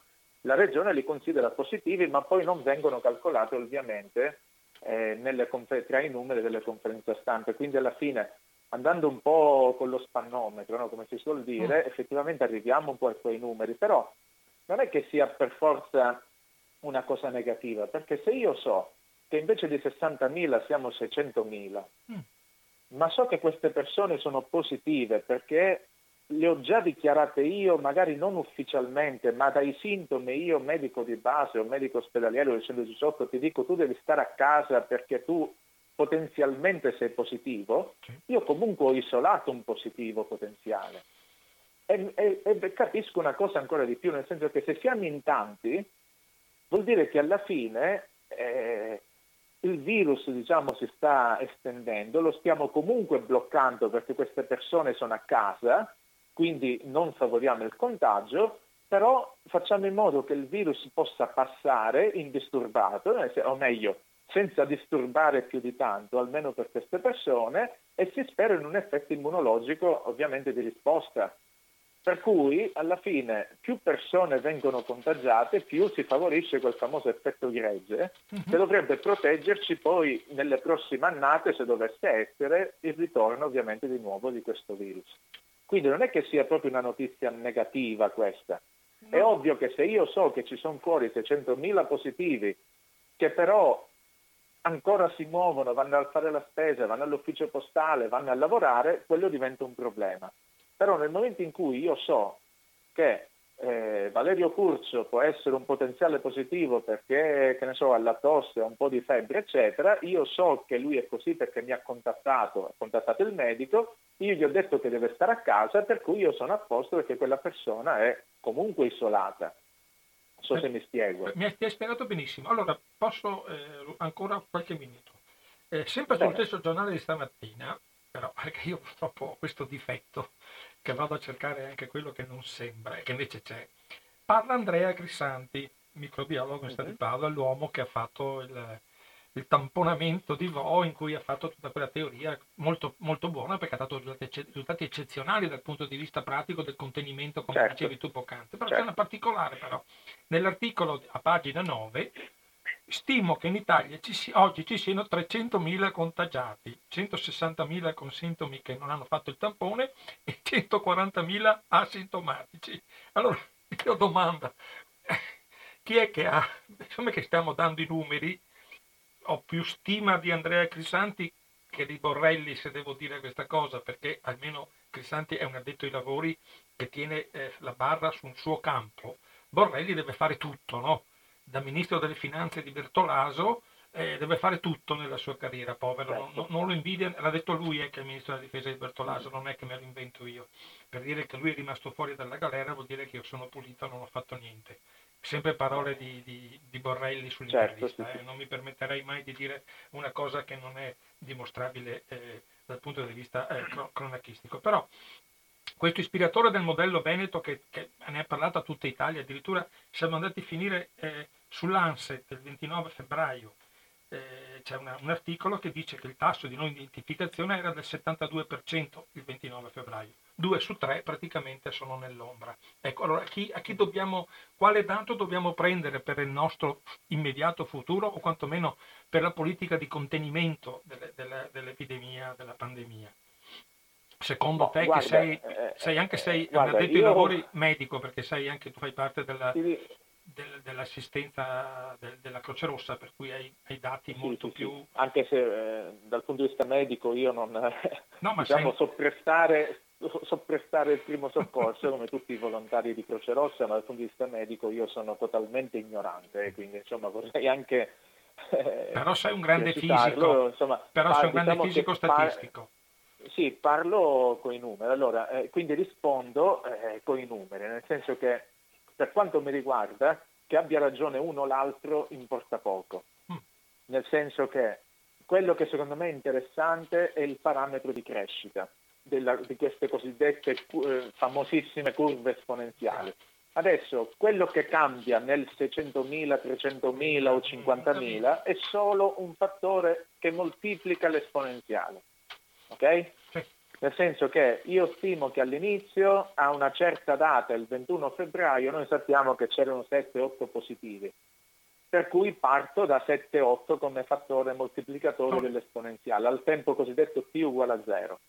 La Regione li considera positivi, ma poi non vengono calcolati ovviamente eh, nelle, tra i numeri delle conferenze stampa. Quindi alla fine, andando un po' con lo spannometro, no? Come si suol dire, mm. effettivamente arriviamo un po' a quei numeri, però non è che sia per forza una cosa negativa, perché se io so che invece di sessantamila siamo seicentomila, mm. ma so che queste persone sono positive perché le ho già dichiarate io, magari non ufficialmente, ma dai sintomi io, medico di base o medico ospedaliero del centodiciotto, ti dico tu devi stare a casa perché tu potenzialmente sei positivo, io comunque ho isolato un positivo potenziale. E, e, e capisco una cosa ancora di più, nel senso che se siamo in tanti, vuol dire che alla fine eh, il virus, diciamo, si sta estendendo, lo stiamo comunque bloccando perché queste persone sono a casa, quindi non favoriamo il contagio, però facciamo in modo che il virus possa passare indisturbato, o meglio, senza disturbare più di tanto, almeno per queste persone, e si spera in un effetto immunologico ovviamente di risposta. Per cui alla fine più persone vengono contagiate, più si favorisce quel famoso effetto gregge uh-huh. che dovrebbe proteggerci poi nelle prossime annate, se dovesse essere, il ritorno ovviamente di nuovo di questo virus. Quindi non è che sia proprio una notizia negativa questa. No. È ovvio che se io so che ci sono fuori seicentomila positivi, che però ancora si muovono, vanno a fare la spesa, vanno all'ufficio postale, vanno a lavorare, quello diventa un problema. Però nel momento in cui io so che eh, Valerio Curcio può essere un potenziale positivo perché, che ne so, ha la tosse, ha un po' di febbre, eccetera, io so che lui è così perché mi ha contattato, ha contattato il medico, io gli ho detto che deve stare a casa, per cui io sono a posto perché quella persona è comunque isolata. Non so eh, se mi spiego. Mi hai spiegato benissimo. Allora, posso eh, ancora qualche minuto. Eh, sempre sul stesso giornale di stamattina, però perché io purtroppo ho questo difetto, che vado a cercare anche quello che non sembra e che invece c'è. Parla Andrea Crisanti, microbiologo Università di Padova, l'uomo che ha fatto il, il tamponamento di Vo, in cui ha fatto tutta quella teoria molto, molto buona, perché ha dato risultati, risultati eccezionali dal punto di vista pratico del contenimento, come certo. dicevi tu poc'anzi. Però certo. c'è una particolare, però. Nell'articolo a pagina nove stimo che in Italia ci si, oggi ci siano trecentomila contagiati, centosessantamila con sintomi che non hanno fatto il tampone e centoquarantamila asintomatici. Allora, io domanda, chi è che ha, insomma, che stiamo dando i numeri? Ho più stima di Andrea Crisanti che di Borrelli, se devo dire questa cosa, perché almeno Crisanti è un addetto ai lavori che tiene eh, la barra sul suo campo. Borrelli deve fare tutto, no? Da ministro delle finanze di Bertolaso eh, deve fare tutto nella sua carriera, povero, certo. non, non lo invidia, l'ha detto lui eh, che è il ministro della difesa di Bertolaso, non è che me lo invento io. Per dire che lui è rimasto fuori dalla galera vuol dire che io sono pulito, non ho fatto niente. Sempre parole di, di, di Borrelli sull'intervista, certo, sì. eh. non mi permetterei mai di dire una cosa che non è dimostrabile eh, dal punto di vista eh, cronachistico. Però questo ispiratore del modello Veneto che, che ne ha parlato a tutta Italia, addirittura siamo andati a finire... Eh, sull'Anset del ventinove febbraio eh, c'è una, un articolo che dice che il tasso di non identificazione era del settantadue per cento il ventinove febbraio, due su tre praticamente sono nell'ombra. Ecco, allora a chi, a chi dobbiamo, quale dato dobbiamo prendere per il nostro immediato futuro o quantomeno per la politica di contenimento delle, delle, dell'epidemia, della pandemia? Secondo te, guarda, che sei, eh, sei anche sei guarda, un addetto ai lavori medico, perché sei anche tu fai parte della... dell'assistenza della Croce Rossa, per cui hai, hai dati molto sì, sì, più... Sì. Anche se eh, dal punto di vista medico io non... No, ma diciamo sei... soppressare, soppressare il primo soccorso come tutti i volontari di Croce Rossa, ma dal punto di vista medico io sono totalmente ignorante, eh, quindi insomma vorrei anche... Eh, però sei un grande fisico, insomma, però par- sei un grande diciamo fisico statistico. Par- sì, parlo coi numeri, allora, eh, quindi rispondo eh, coi numeri, nel senso che per quanto mi riguarda, che abbia ragione uno o l'altro importa poco. nel senso che quello che secondo me è interessante è il parametro di crescita della, di queste cosiddette eh, famosissime curve esponenziali. Adesso quello che cambia nel seicentomila, trecentomila o cinquantamila è solo un fattore che moltiplica l'esponenziale, ok? Sì. Nel senso che io stimo che all'inizio, a una certa data, il ventuno febbraio, noi sappiamo che c'erano sette otto positivi, per cui parto da sette otto come fattore moltiplicatore sì. dell'esponenziale, al tempo cosiddetto T uguale a zero.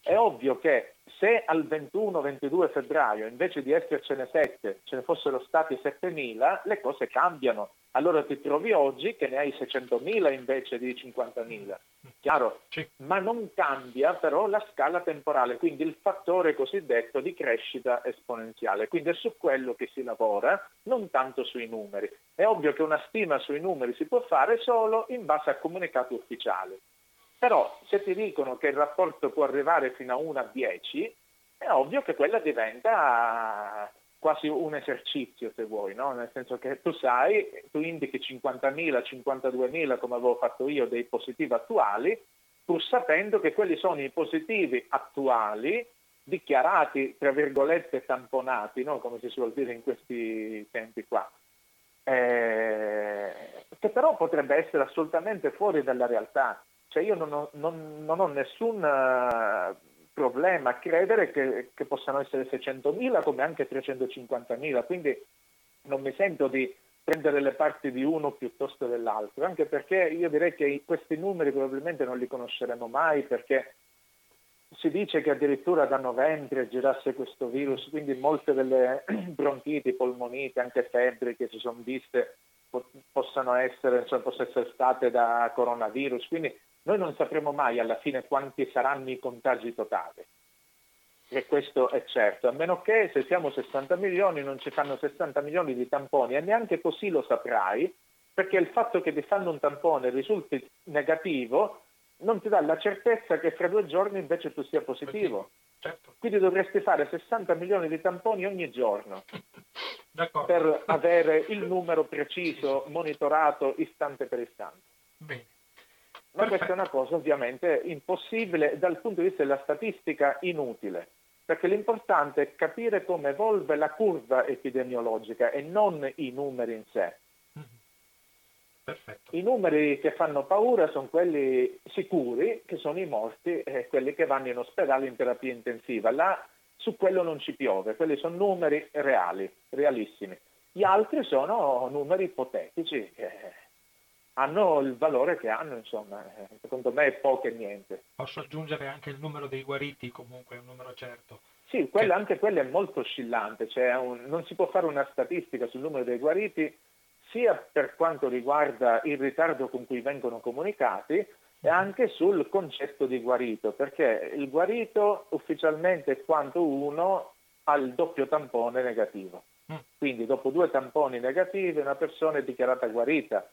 È ovvio che se al ventuno ventidue febbraio invece di essercene sette ce ne fossero stati settemila, le cose cambiano. Allora ti trovi oggi che ne hai seicentomila invece di cinquantamila, chiaro? Sì. Ma non cambia però la scala temporale, quindi il fattore cosiddetto di crescita esponenziale. Quindi è su quello che si lavora, non tanto sui numeri. È ovvio che una stima sui numeri si può fare solo in base a comunicati ufficiali. Però se ti dicono che il rapporto può arrivare fino a uno a dieci, è ovvio che quella diventa quasi un esercizio, se vuoi, no? Nel senso che tu sai, tu indichi cinquantamila, cinquantaduemila, come avevo fatto io, dei positivi attuali, pur sapendo che quelli sono i positivi attuali, dichiarati, tra virgolette, tamponati, no? Come si suol dire in questi tempi qua. Eh, che però potrebbe essere assolutamente fuori dalla realtà. Cioè io non ho, non, non ho nessun uh, problema a credere che, che possano essere seicentomila come anche trecentocinquantamila, quindi non mi sento di prendere le parti di uno piuttosto dell'altro, anche perché io direi che questi numeri probabilmente non li conosceremo mai, perché si dice che addirittura da novembre girasse questo virus, quindi molte delle bronchiti, polmoniti, anche febbri che si sono viste possano essere, insomma, possono essere state da coronavirus, quindi noi non sapremo mai alla fine quanti saranno i contagi totali, e questo è certo, a meno che se siamo sessanta milioni non ci fanno sessanta milioni di tamponi, e neanche così lo saprai, perché il fatto che ti fanno un tampone risulti negativo non ti dà la certezza che fra due giorni invece tu sia positivo. Certo. Quindi dovresti fare sessanta milioni di tamponi ogni giorno per avere il numero preciso, monitorato istante per istante. Bene. Ma perfetto. Questa è una cosa ovviamente impossibile dal punto di vista della statistica, inutile, perché l'importante è capire come evolve la curva epidemiologica e non i numeri in sé. Perfetto. I numeri che fanno paura sono quelli sicuri, che sono i morti e quelli che vanno in ospedale in terapia intensiva. Là su quello non ci piove, quelli sono numeri reali, realissimi. Gli altri sono numeri ipotetici, eh. hanno il valore che hanno, insomma, secondo me è poco e niente. Posso aggiungere anche il numero dei guariti, comunque è un numero certo. Sì, quello, che... anche quello è molto oscillante, cioè un, non si può fare una statistica sul numero dei guariti, sia per quanto riguarda il ritardo con cui vengono comunicati, e anche sul concetto di guarito, perché il guarito ufficialmente è quanto uno al doppio tampone negativo. Quindi dopo due tamponi negativi una persona è dichiarata guarita.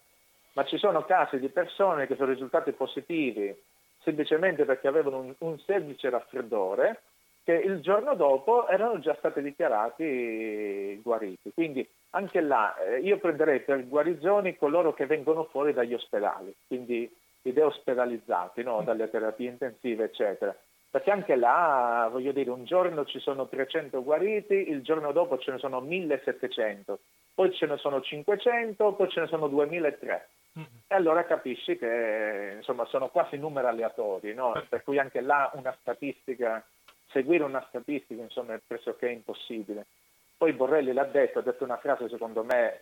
Ma ci sono casi di persone che sono risultati positivi semplicemente perché avevano un, un semplice raffreddore, che il giorno dopo erano già stati dichiarati guariti. Quindi anche là io prenderei per guarigioni coloro che vengono fuori dagli ospedali, quindi i deospedalizzati, no? Dalle terapie intensive, eccetera. Perché anche là, voglio dire, un giorno ci sono trecento guariti, il giorno dopo ce ne sono millesettecento, poi ce ne sono cinquecento, poi ce ne sono duemilatrecento. Mm-hmm. E allora capisci che, insomma, sono quasi numeri aleatori, no? Per cui anche là una statistica, seguire una statistica, insomma, è pressoché impossibile. Poi Borrelli l'ha detto, ha detto una frase secondo me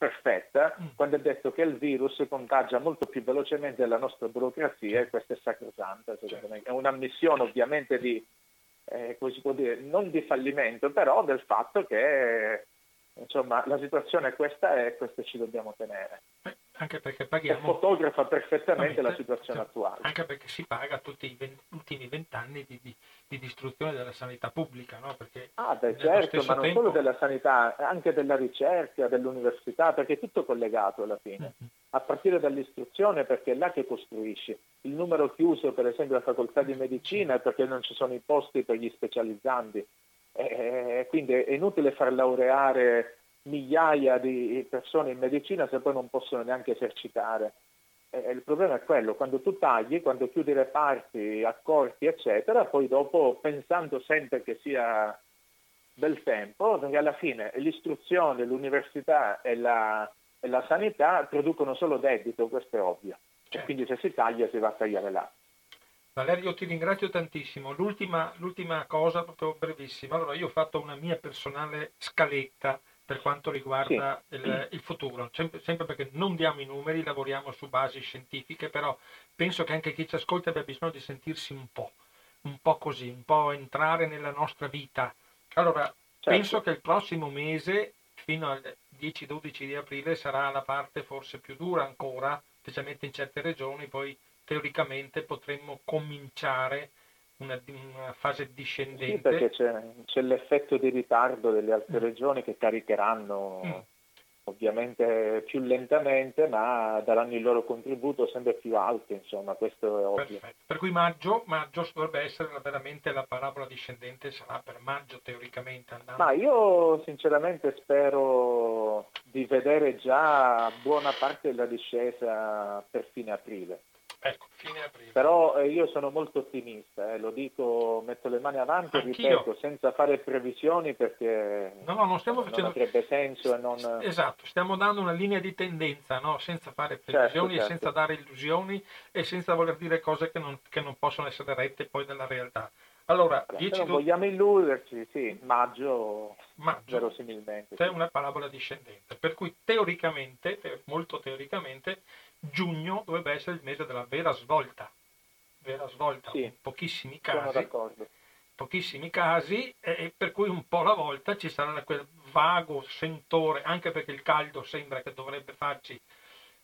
perfetta, mm. quando ha detto che il virus contagia molto più velocemente della nostra burocrazia, e questa è sacrosanta, secondo me. È un'ammissione ovviamente di, eh, come si può dire, non di fallimento, però del fatto che, insomma, la situazione è questa e questa ci dobbiamo tenere. Beh, anche perché paghiamo... E fotografa perfettamente la situazione attuale. Anche perché si paga tutti i venti, ultimi vent'anni di... di... di distruzione della sanità pubblica, no? Perché ah, beh, certo, ma non tempo... solo della sanità, anche della ricerca, dell'università, perché è tutto collegato alla fine, mm-hmm. a partire dall'istruzione, perché è là che costruisci. Il numero chiuso, per esempio, alla facoltà di medicina, mm-hmm. perché non ci sono i posti per gli specializzandi, e quindi è inutile far laureare migliaia di persone in medicina se poi non possono neanche esercitare. Eh, il problema è quello, quando tu tagli, quando chiudi le parti, accorti, eccetera, poi dopo, pensando sempre che sia del tempo, perché alla fine l'istruzione, l'università e la, e la sanità producono solo debito, questo è ovvio. Certo. Quindi se si taglia si va a tagliare là. Valerio, ti ringrazio tantissimo. L'ultima, l'ultima cosa, proprio brevissima. Allora, io ho fatto una mia personale scaletta per quanto riguarda sì. il, il futuro, sempre, sempre perché non diamo i numeri, lavoriamo su basi scientifiche, però penso che anche chi ci ascolta abbia bisogno di sentirsi un po', un po' così, un po' entrare nella nostra vita. Allora, certo. penso che il prossimo mese, fino al dieci dodici di aprile, sarà la parte forse più dura ancora, specialmente in certe regioni, poi teoricamente potremmo cominciare Una, una fase discendente. Sì, perché c'è, c'è l'effetto di ritardo delle altre mm. regioni che caricheranno mm. ovviamente più lentamente, ma daranno il loro contributo sempre più alto, insomma, questo è ovvio. Perfetto. Per cui maggio, maggio dovrebbe essere veramente la parabola discendente, sarà per maggio teoricamente. Andando. Ma io sinceramente spero di vedere già buona parte della discesa per fine aprile. Ecco, fine aprile. Però eh, io sono molto ottimista, eh, lo dico, metto le mani avanti e ripeto, senza fare previsioni, perché no, no, non, stiamo facendo... non avrebbe senso. E non... Esatto, stiamo dando una linea di tendenza, no? Senza fare previsioni, certo, certo. E senza dare illusioni e senza voler dire cose che non, che non possono essere rette poi dalla realtà. Allora, allora dieci... non vogliamo illuderci, sì, maggio, maggio verosimilmente. C'è sì. una parabola discendente, per cui teoricamente, molto teoricamente, giugno dovrebbe essere il mese della vera svolta, vera svolta, sì, pochissimi casi, pochissimi casi, e per cui un po' alla volta ci sarà quel vago sentore, anche perché il caldo sembra che dovrebbe farci,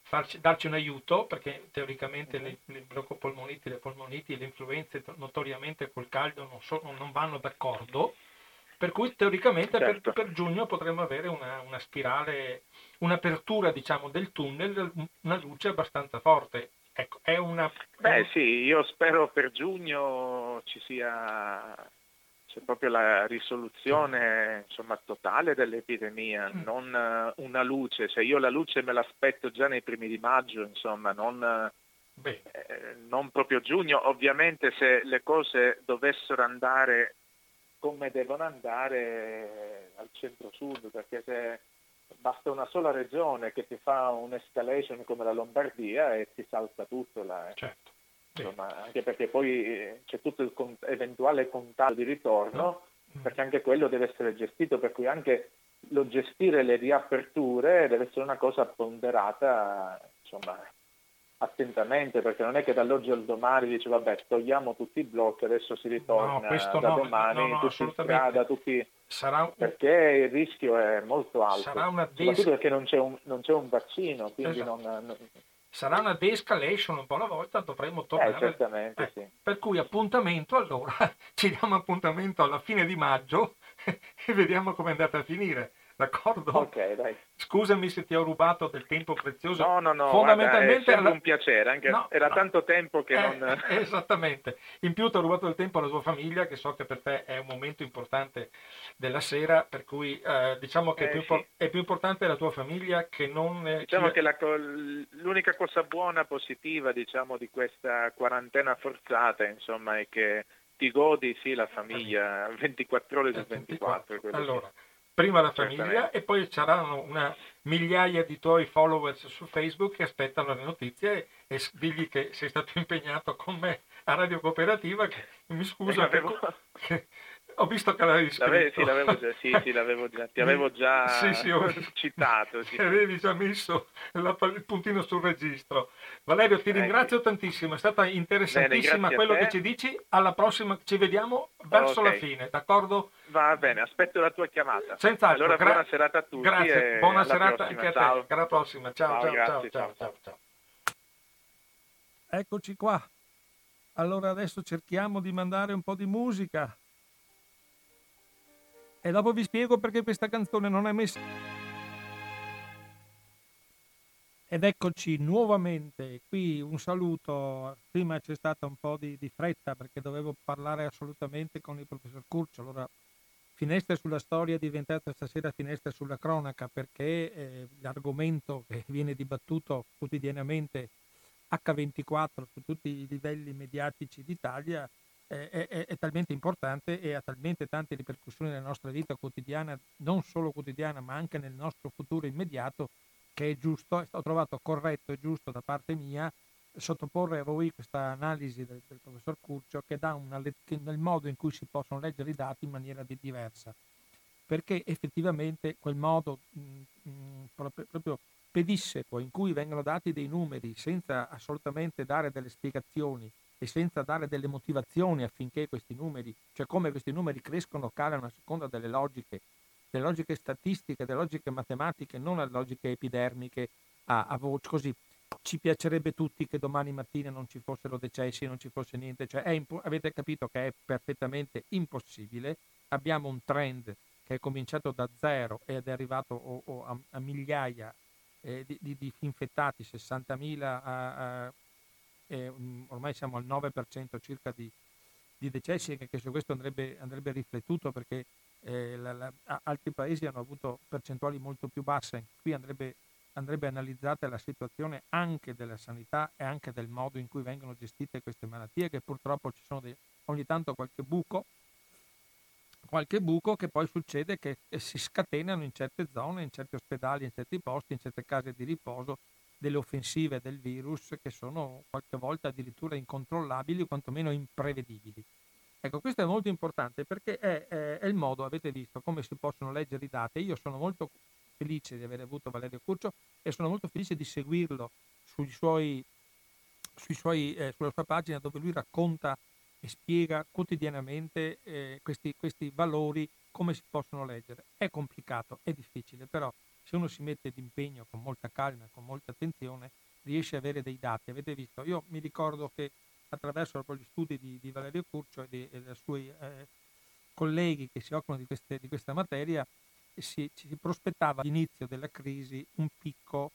farci darci un aiuto, perché teoricamente mm-hmm. le, le broncopolmoniti, le polmoniti e le influenze notoriamente col caldo non, sono, non vanno d'accordo. Per cui teoricamente certo. per, per giugno potremmo avere una, una spirale, un'apertura diciamo del tunnel, una luce abbastanza forte. Ecco, è una. Beh è... sì, io spero per giugno ci sia, c'è proprio la risoluzione insomma totale dell'epidemia, mm. non una luce, cioè io la luce me l'aspetto già nei primi di maggio, insomma, non. Bene. Eh, non proprio giugno, ovviamente se le cose dovessero andare come devono andare al centro-sud, perché se basta una sola regione che ti fa un'escalation come la Lombardia e ti salta tutto là. Eh. Certo. Insomma, sì. Anche perché poi c'è tutto il cont- eventuale contagio di ritorno, mm. perché anche quello deve essere gestito, per cui anche lo gestire le riaperture deve essere una cosa ponderata, insomma, attentamente, perché non è che dall'oggi al domani dice vabbè togliamo tutti i blocchi, adesso si ritorna no, da no, domani no, no, tutti in strada, tutti sarà un... perché il rischio è molto alto, sarà una des... soprattutto perché non c'è un, non c'è un vaccino, quindi esatto. non, non... sarà una de-escalation un po' alla volta, dovremo tornare eh, certamente, eh, sì. Per cui appuntamento, allora ci diamo appuntamento alla fine di maggio e vediamo come è andata a finire. D'accordo? Ok, dai. Scusami se ti ho rubato del tempo prezioso. No, no, no. Fondamentalmente guarda, è alla... un piacere, anche no, era no. tanto tempo che eh, non. Esattamente. In più ti ho rubato del tempo alla tua famiglia, che so che per te è un momento importante della sera, per cui eh, diciamo che eh, è, più sì. por- è più importante la tua famiglia che non. Eh, diciamo chi... che la co- l'unica cosa buona, positiva, diciamo, di questa quarantena forzata, insomma, è che ti godi sì la famiglia ventiquattro ore su ventiquattro. Allora. Sì. Prima la famiglia e poi ci saranno una migliaia di tuoi followers su Facebook che aspettano le notizie e digli che sei stato impegnato con me a Radio Cooperativa, che mi scusa avevo... perché ho visto che l'avevi scritto. L'avevo, sì, l'avevo già, sì, sì, l'avevo già, ti avevo già sì, sì, ho... citato. Sì. Avevi già messo la, il puntino sul registro. Valerio, ti ringrazio eh, tantissimo, è stata interessantissima bene, quello che ci dici. Alla prossima, ci vediamo verso okay. la fine, d'accordo? Va bene, aspetto la tua chiamata. Senz'altro. Allora gra- buona serata a tutti. Grazie, e buona serata prossima. Anche a te. Ciao. Alla prossima, ciao, ciao, ciao, grazie, ciao, ciao, ciao, ciao. Eccoci qua. Allora adesso cerchiamo di mandare un po' di musica. E dopo vi spiego perché questa canzone non è messa. Ed eccoci nuovamente qui, un saluto. Prima c'è stata un po' di, di fretta perché dovevo parlare assolutamente con il professor Curcio. Allora, Finestra sulla storia è diventata stasera Finestra sulla cronaca, perché eh, l'argomento che viene dibattuto quotidianamente acca ventiquattro su tutti i livelli mediatici d'Italia eh, è, è talmente importante e ha talmente tante ripercussioni nella nostra vita quotidiana, non solo quotidiana ma anche nel nostro futuro immediato, che è giusto, ho trovato corretto e giusto da parte mia sottoporre a voi questa analisi del, del professor Curcio, che dà una, che nel modo in cui si possono leggere i dati in maniera di, diversa, perché effettivamente quel modo mh, mh, proprio, proprio pedissequo in cui vengono dati dei numeri senza assolutamente dare delle spiegazioni e senza dare delle motivazioni affinché questi numeri, cioè come questi numeri crescono o calano a seconda delle logiche, delle logiche statistiche, delle logiche matematiche, non alle logiche epidermiche a, a voce così. Ci piacerebbe tutti che domani mattina non ci fossero decessi, non ci fosse niente, cioè è impo- avete capito che è perfettamente impossibile. Abbiamo un trend che è cominciato da zero ed è arrivato o, o a, a migliaia eh, di, di, di infettati, sessantamila, a, a, eh, ormai siamo al nove per cento circa di, di decessi, che, che su questo andrebbe, andrebbe riflettuto, perché eh, la, la, altri paesi hanno avuto percentuali molto più basse. Qui andrebbe andrebbe analizzata la situazione anche della sanità e anche del modo in cui vengono gestite queste malattie, che purtroppo ci sono dei, ogni tanto qualche buco qualche buco che poi succede che si scatenano in certe zone, in certi ospedali, in certi posti, in certe case di riposo, delle offensive del virus che sono qualche volta addirittura incontrollabili o quantomeno imprevedibili. Ecco, questo è molto importante, perché è, è, è il modo, avete visto, come si possono leggere i dati. Io sono molto felice di aver avuto Valerio Curcio e sono molto felice di seguirlo sui suoi, sui suoi, eh, sulla sua pagina, dove lui racconta e spiega quotidianamente eh, questi, questi valori, come si possono leggere. È complicato, è difficile, però se uno si mette d'impegno con molta calma, con molta attenzione, riesce ad avere dei dati. Avete visto? Io mi ricordo che attraverso gli studi di, di Valerio Curcio e, di, e dei suoi eh, colleghi che si occupano di, queste, di questa materia, Si, si prospettava all'inizio della crisi un picco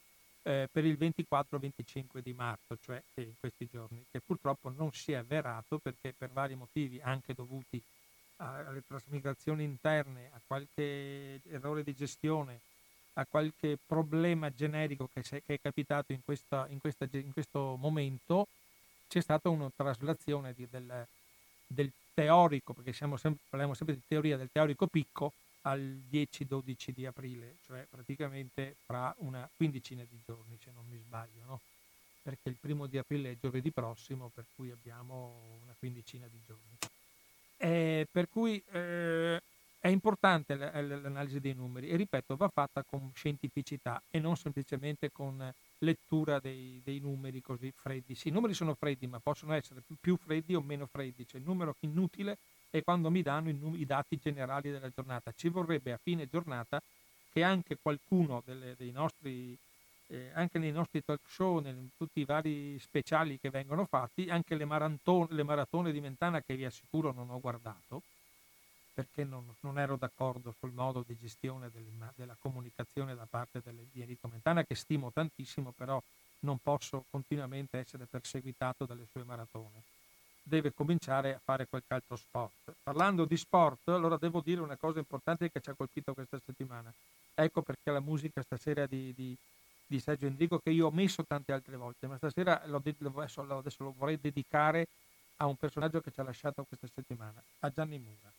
eh, per il ventiquattro venticinque di marzo, cioè in questi giorni, che purtroppo non si è avverato, perché per vari motivi, anche dovuti alle trasmigrazioni interne, a qualche errore di gestione, a qualche problema generico che, se, che è capitato in, questa, in, questa, in questo momento, c'è stata una traslazione di, del, del teorico, perché siamo sempre, parliamo sempre di teoria, del teorico picco, al dieci dodici di aprile, cioè praticamente fra una quindicina di giorni, se non mi sbaglio, no? Perché il primo di aprile è giovedì prossimo, per cui abbiamo una quindicina di giorni. Eh, per cui eh, è importante l- l- l'analisi dei numeri, e ripeto, va fatta con scientificità e non semplicemente con lettura dei, dei numeri così freddi. Sì, i numeri sono freddi, ma possono essere più, più freddi o meno freddi, cioè il numero inutile e quando mi danno i dati generali della giornata. Ci vorrebbe a fine giornata che anche qualcuno delle, dei nostri, eh, anche nei nostri talk show, in tutti i vari speciali che vengono fatti, anche le maratone, le maratone di Mentana, che vi assicuro non ho guardato, perché non, non ero d'accordo sul modo di gestione del, della comunicazione da parte delle, di Enrico Mentana, che stimo tantissimo, però non posso continuamente essere perseguitato dalle sue maratone. Deve cominciare a fare qualche altro sport. Parlando di sport, allora devo dire una cosa importante che ci ha colpito questa settimana. Ecco perché la musica stasera di, di, di Sergio Endrigo, che io ho messo tante altre volte, ma stasera l'ho, adesso, adesso lo vorrei dedicare a un personaggio che ci ha lasciato questa settimana, a Gianni Mura.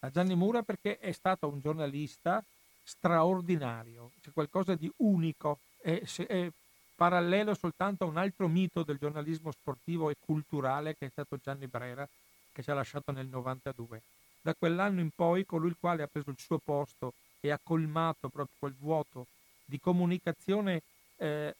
A Gianni Mura, perché è stato un giornalista straordinario, c'è qualcosa di unico, è, se, è parallelo soltanto a un altro mito del giornalismo sportivo e culturale, che è stato Gianni Brera, che ci ha lasciato nel novantadue. Da quell'anno in poi, colui il quale ha preso il suo posto e ha colmato proprio quel vuoto di comunicazione eh,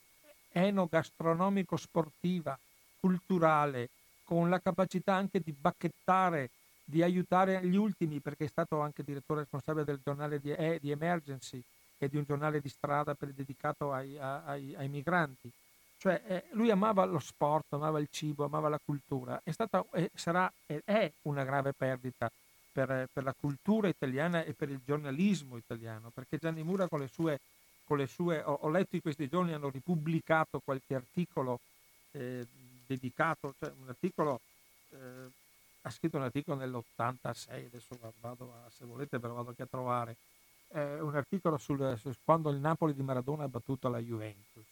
enogastronomico-sportiva, culturale, con la capacità anche di bacchettare, di aiutare gli ultimi, perché è stato anche direttore responsabile del giornale di, eh, di Emergency, e di un giornale di strada per, dedicato ai, ai, ai migranti. Cioè eh, lui amava lo sport, amava il cibo, amava la cultura. È stata, eh, sarà, eh, è una grave perdita per, eh, per la cultura italiana e per il giornalismo italiano, perché Gianni Mura con le sue, con le sue ho, ho letto in questi giorni, hanno ripubblicato qualche articolo eh, dedicato, cioè un articolo, eh, ha scritto un articolo nell'ottantasei, adesso vado a, se volete ve lo vado anche a trovare, Eh, un articolo sul, su quando il Napoli di Maradona ha battuto la Juventus,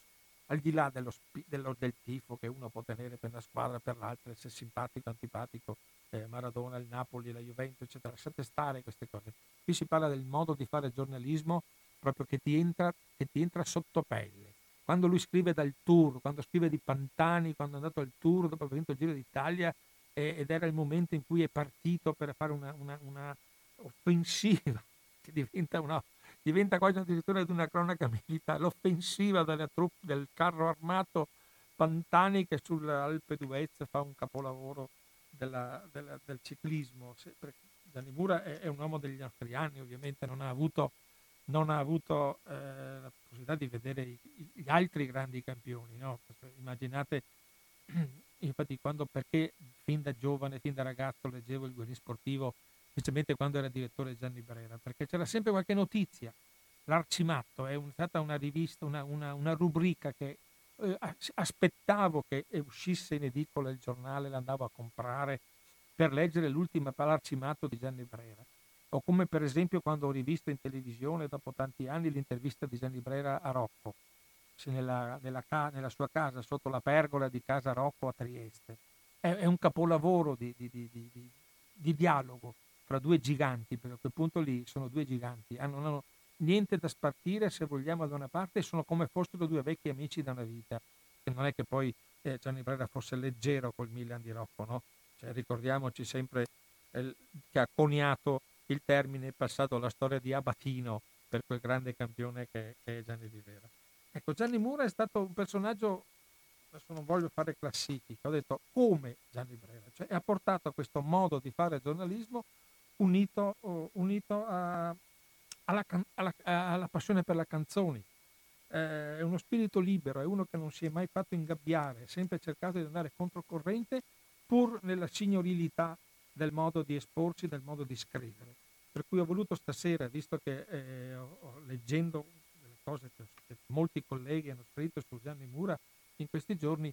al di là dello, spi- dello del tifo che uno può tenere per una squadra, per l'altra, se è simpatico, antipatico, eh, Maradona, il Napoli, la Juventus, eccetera. Lasciate stare queste cose. Qui si parla del modo di fare giornalismo proprio che ti entra, che ti entra sotto pelle. Quando lui scrive dal tour, quando scrive di Pantani, quando è andato al tour dopo aver vinto il Giro d'Italia, eh, ed era il momento in cui è partito per fare una, una, una offensiva che diventa una diventa quasi addirittura di una cronaca militare, l'offensiva della truppe, del carro armato Pantani, che sull'Alpe d'Huez fa un capolavoro della, della, del ciclismo. Gianni Mura è, è un uomo degli altri anni, ovviamente non ha avuto, non ha avuto eh, la possibilità di vedere i, gli altri grandi campioni, no? Immaginate, infatti, quando, perché fin da giovane, fin da ragazzo leggevo il Guerin Sportivo, specialmente quando era direttore Gianni Brera, perché c'era sempre qualche notizia. L'Arcimatto è un, stata una rivista, una, una, una rubrica che eh, aspettavo che uscisse in edicola il giornale, l'andavo a comprare per leggere l'ultima L'Arcimatto di Gianni Brera. O come per esempio quando ho rivisto in televisione dopo tanti anni l'intervista di Gianni Brera a Rocco, nella, nella, nella sua casa, sotto la pergola di casa Rocco a Trieste. È, è un capolavoro di, di, di, di, di, di dialogo fra due giganti, perché a quel punto lì sono due giganti, hanno, hanno niente da spartire, se vogliamo, da una parte, sono come fossero due vecchi amici da una vita. E non è che poi eh, Gianni Brera fosse leggero col Milan di Rocco, no? Cioè, ricordiamoci sempre eh, che ha coniato il termine passato alla storia di Abatino per quel grande campione che, che è Gianni Brera. Ecco, Gianni Mura è stato un personaggio, adesso non voglio fare classifica, ho detto come Gianni Brera, cioè ha portato a questo modo di fare giornalismo unito, uh, unito a, alla, can- alla, alla passione per le canzoni. Eh, è uno spirito libero, è uno che non si è mai fatto ingabbiare, ha sempre cercato di andare controcorrente pur nella signorilità del modo di esporsi, del modo di scrivere. Per cui ho voluto stasera, visto che eh, ho, leggendo delle cose che, che molti colleghi hanno scritto su Gianni Mura in questi giorni,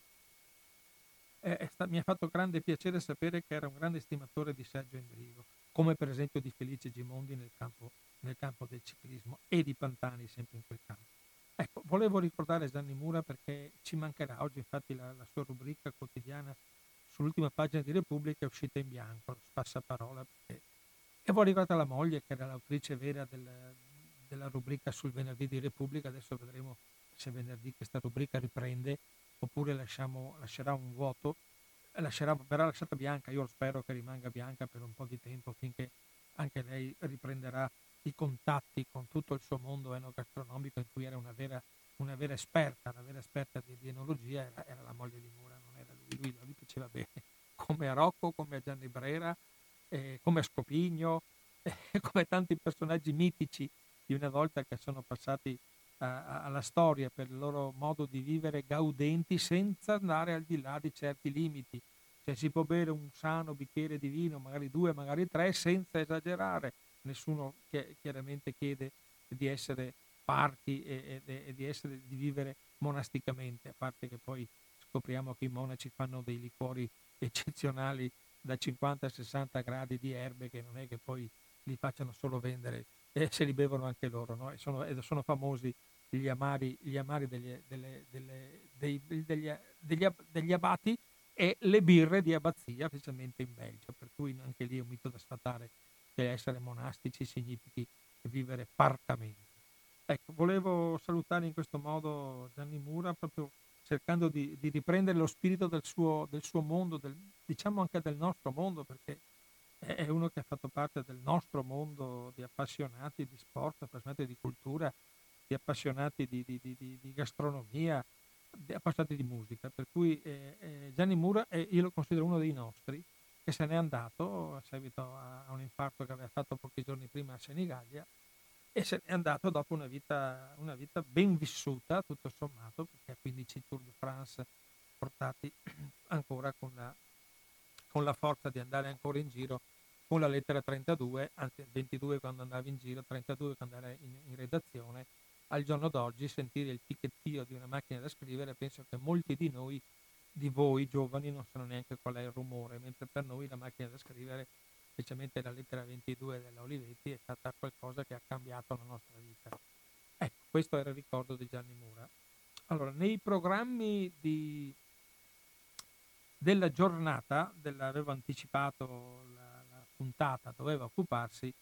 eh, sta, mi ha fatto grande piacere sapere che era un grande estimatore di Sergio Endrigo, come per esempio di Felice Gimondi nel campo, nel campo del ciclismo, e di Pantani sempre in quel campo. Ecco, volevo ricordare Gianni Mura perché ci mancherà. Oggi infatti la, la sua rubrica quotidiana sull'ultima pagina di Repubblica è uscita in bianco, spassaparola, perché... e poi è arrivata la moglie, che era l'autrice vera del, della rubrica sul venerdì di Repubblica. Adesso vedremo se venerdì questa rubrica riprende oppure lasciamo, lascerà un vuoto. Lascerà, verrà lasciata bianca, io spero che rimanga bianca per un po' di tempo, finché anche lei riprenderà i contatti con tutto il suo mondo enogastronomico, in cui era una vera, una vera esperta, una vera esperta di, di enologia, era, era la moglie di Mura, non era lui, lui, lui piaceva bene, come a Rocco, come a Gianni Brera, eh, come a Scopigno, eh, come tanti personaggi mitici di una volta che sono passati alla storia per il loro modo di vivere gaudenti senza andare al di là di certi limiti. Cioè, si può bere un sano bicchiere di vino, magari due, magari tre, senza esagerare. Nessuno chiaramente chiede di essere parchi e, e, e di, essere, di vivere monasticamente, a parte che poi scopriamo che i monaci fanno dei liquori eccezionali da cinquanta a sessanta gradi di erbe, che non è che poi li facciano solo vendere, e se li bevono anche loro, no? E sono, e sono famosi gli amari, gli amari degli, delle, delle, dei, degli, degli, degli abati e le birre di abbazia, specialmente in Belgio, per cui anche lì è un mito da sfatare, che essere monastici significhi vivere parcamente. Ecco, volevo salutare in questo modo Gianni Mura, proprio cercando di, di riprendere lo spirito del suo, del suo mondo, del, diciamo anche del nostro mondo, perché è uno che ha fatto parte del nostro mondo di appassionati di sport, appassionati di cultura, di appassionati di, di, di, di gastronomia, di appassionati di musica, per cui eh, eh, Gianni Mura eh, io lo considero uno dei nostri, che se n'è andato a seguito a, a un infarto che aveva fatto pochi giorni prima a Senigallia, e se n'è andato dopo una vita, una vita ben vissuta tutto sommato, perché ha quindici Tour de France portati ancora con la, con la forza di andare ancora in giro con la lettera trentadue, anzi ventidue quando andavi in giro, trentadue quando andare in, in redazione. Al giorno d'oggi sentire il ticchettio di una macchina da scrivere, penso che molti di noi, di voi giovani, non sanno neanche qual è il rumore, mentre per noi la macchina da scrivere, specialmente la lettera ventidue della Olivetti, è stata qualcosa che ha cambiato la nostra vita. Ecco, questo era il ricordo di Gianni Mura. Allora, nei programmi di, della giornata, della, avevo anticipato la, la puntata, doveva occuparsi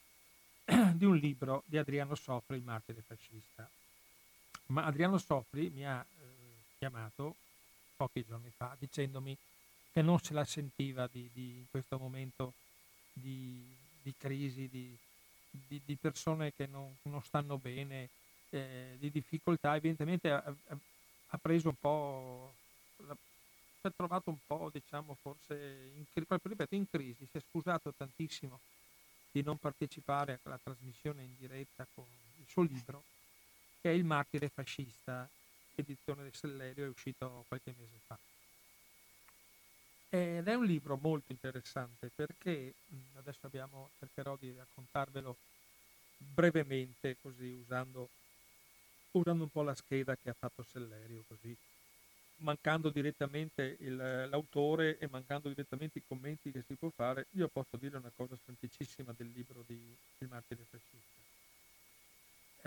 di un libro di Adriano Sofri, Il martire fascista. Ma Adriano Sofri mi ha eh, chiamato pochi giorni fa dicendomi che non se la sentiva di, di, in questo momento di, di crisi, di, di, di persone che non, non stanno bene, eh, di difficoltà. Evidentemente ha, ha preso un po', si è trovato un po', diciamo, forse, in, proprio ripeto, in crisi. Si è scusato tantissimo di non partecipare alla trasmissione in diretta con il suo libro, che è Il martire fascista, edizione del Sellerio, è uscito qualche mese fa. Ed è un libro molto interessante perché, adesso abbiamo, cercherò di raccontarvelo brevemente, così usando, usando un po' la scheda che ha fatto Sellerio, così mancando direttamente il, l'autore e mancando direttamente i commenti che si può fare. Io posso dire una cosa semplicissima del libro di Il martire fascista.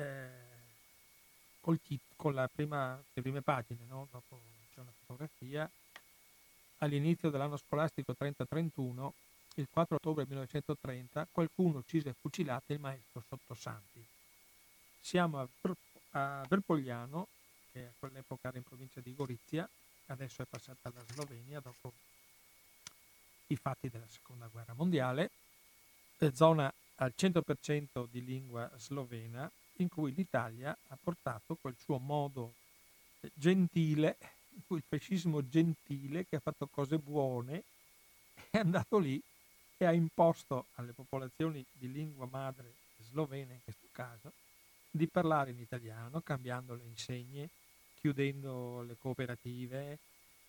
Eh, col tit- con la prima, le prime pagine, no? Dopo c'è una fotografia. All'inizio dell'anno scolastico trenta trentuno, il quattro ottobre millenovecentotrenta, qualcuno uccise e fucilate il maestro Sottosanti. Siamo a, Ver- a Verpogliano, che a quell'epoca era in provincia di Gorizia, adesso è passata alla Slovenia dopo i fatti della seconda guerra mondiale, zona al cento per cento di lingua slovena, in cui l'Italia ha portato quel suo modo gentile, il fascismo gentile che ha fatto cose buone, è andato lì e ha imposto alle popolazioni di lingua madre slovena, in questo caso, di parlare in italiano, cambiando le insegne, chiudendo le cooperative,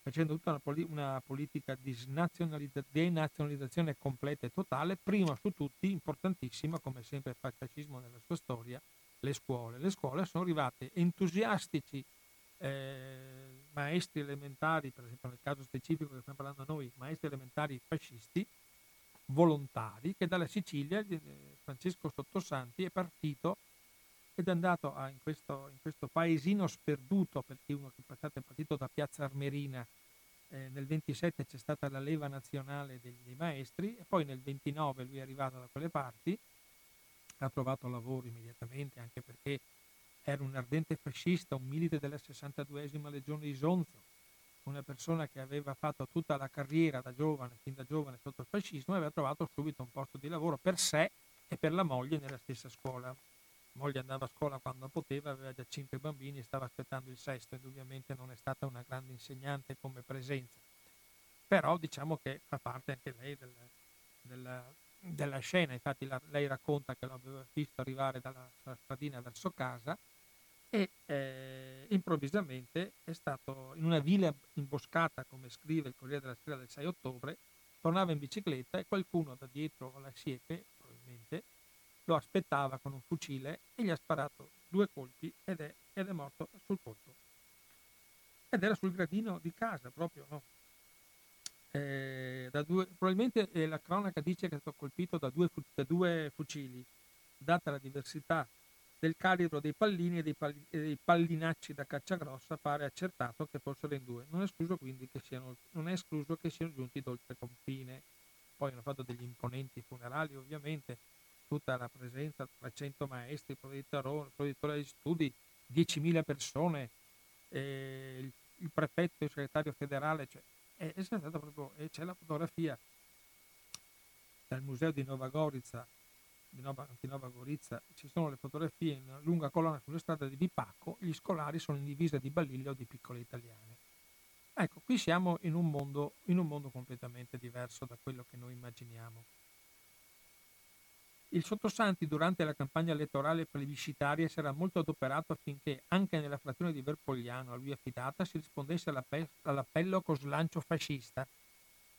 facendo tutta una, poli- una politica di snazionalizzazione, denazionalizzazione completa e totale, prima su tutti, importantissima, come sempre fa il fascismo nella sua storia, le scuole. Le scuole sono arrivate entusiastici eh, maestri elementari, per esempio nel caso specifico che stiamo parlando noi, maestri elementari fascisti, volontari, che dalla Sicilia, eh, Francesco Sottosanti, è partito ed è andato a, in, questo, in questo paesino sperduto, perché uno che è partito da Piazza Armerina, eh, nel ventisette c'è stata la leva nazionale dei, dei maestri, e poi nel ventinove lui è arrivato da quelle parti, ha trovato lavoro immediatamente, anche perché era un ardente fascista, un milite della sessantaduesima legione di Isonzo, una persona che aveva fatto tutta la carriera da giovane, fin da giovane sotto il fascismo, e aveva trovato subito un posto di lavoro per sé e per la moglie nella stessa scuola. Moglie andava a scuola quando poteva, aveva già cinque bambini e stava aspettando il sesto, indubbiamente non è stata una grande insegnante come presenza, però diciamo che fa parte anche lei del, della, della scena. Infatti la, lei racconta che l'aveva visto arrivare dalla stradina verso casa e eh, improvvisamente è stato in una vile imboscata, come scrive il Corriere della Sera del sei ottobre, tornava in bicicletta e qualcuno da dietro alla siepe, probabilmente, lo aspettava con un fucile e gli ha sparato due colpi ed è, ed è morto sul colpo. Ed era sul gradino di casa proprio, no? Eh, da due, probabilmente eh, la cronaca dice che è stato colpito da due, da due fucili, data la diversità del calibro dei pallini e dei, palli, e dei pallinacci da cacciagrossa, pare accertato che fossero in due. Non è escluso quindi che siano, non è escluso che siano giunti d'oltre confine. Poi hanno fatto degli imponenti funerali, ovviamente, tutta la presenza, trecento maestri, proditori di studi, diecimila persone, eh, il, il prefetto, il segretario federale, cioè, è, è stata proprio, e c'è la fotografia dal museo di Nova Gorizia, di Nova, di Nova Gorizia, ci sono le fotografie in una lunga colonna sulle strade di Bipacco, gli scolari sono in divisa di balilla o di piccole italiane. Ecco, qui siamo in un mondo, in un mondo completamente diverso da quello che noi immaginiamo. Il Sottosanti durante la campagna elettorale plebiscitaria si era molto adoperato affinché anche nella frazione di Verpogliano a lui affidata si rispondesse all'appello con slancio fascista.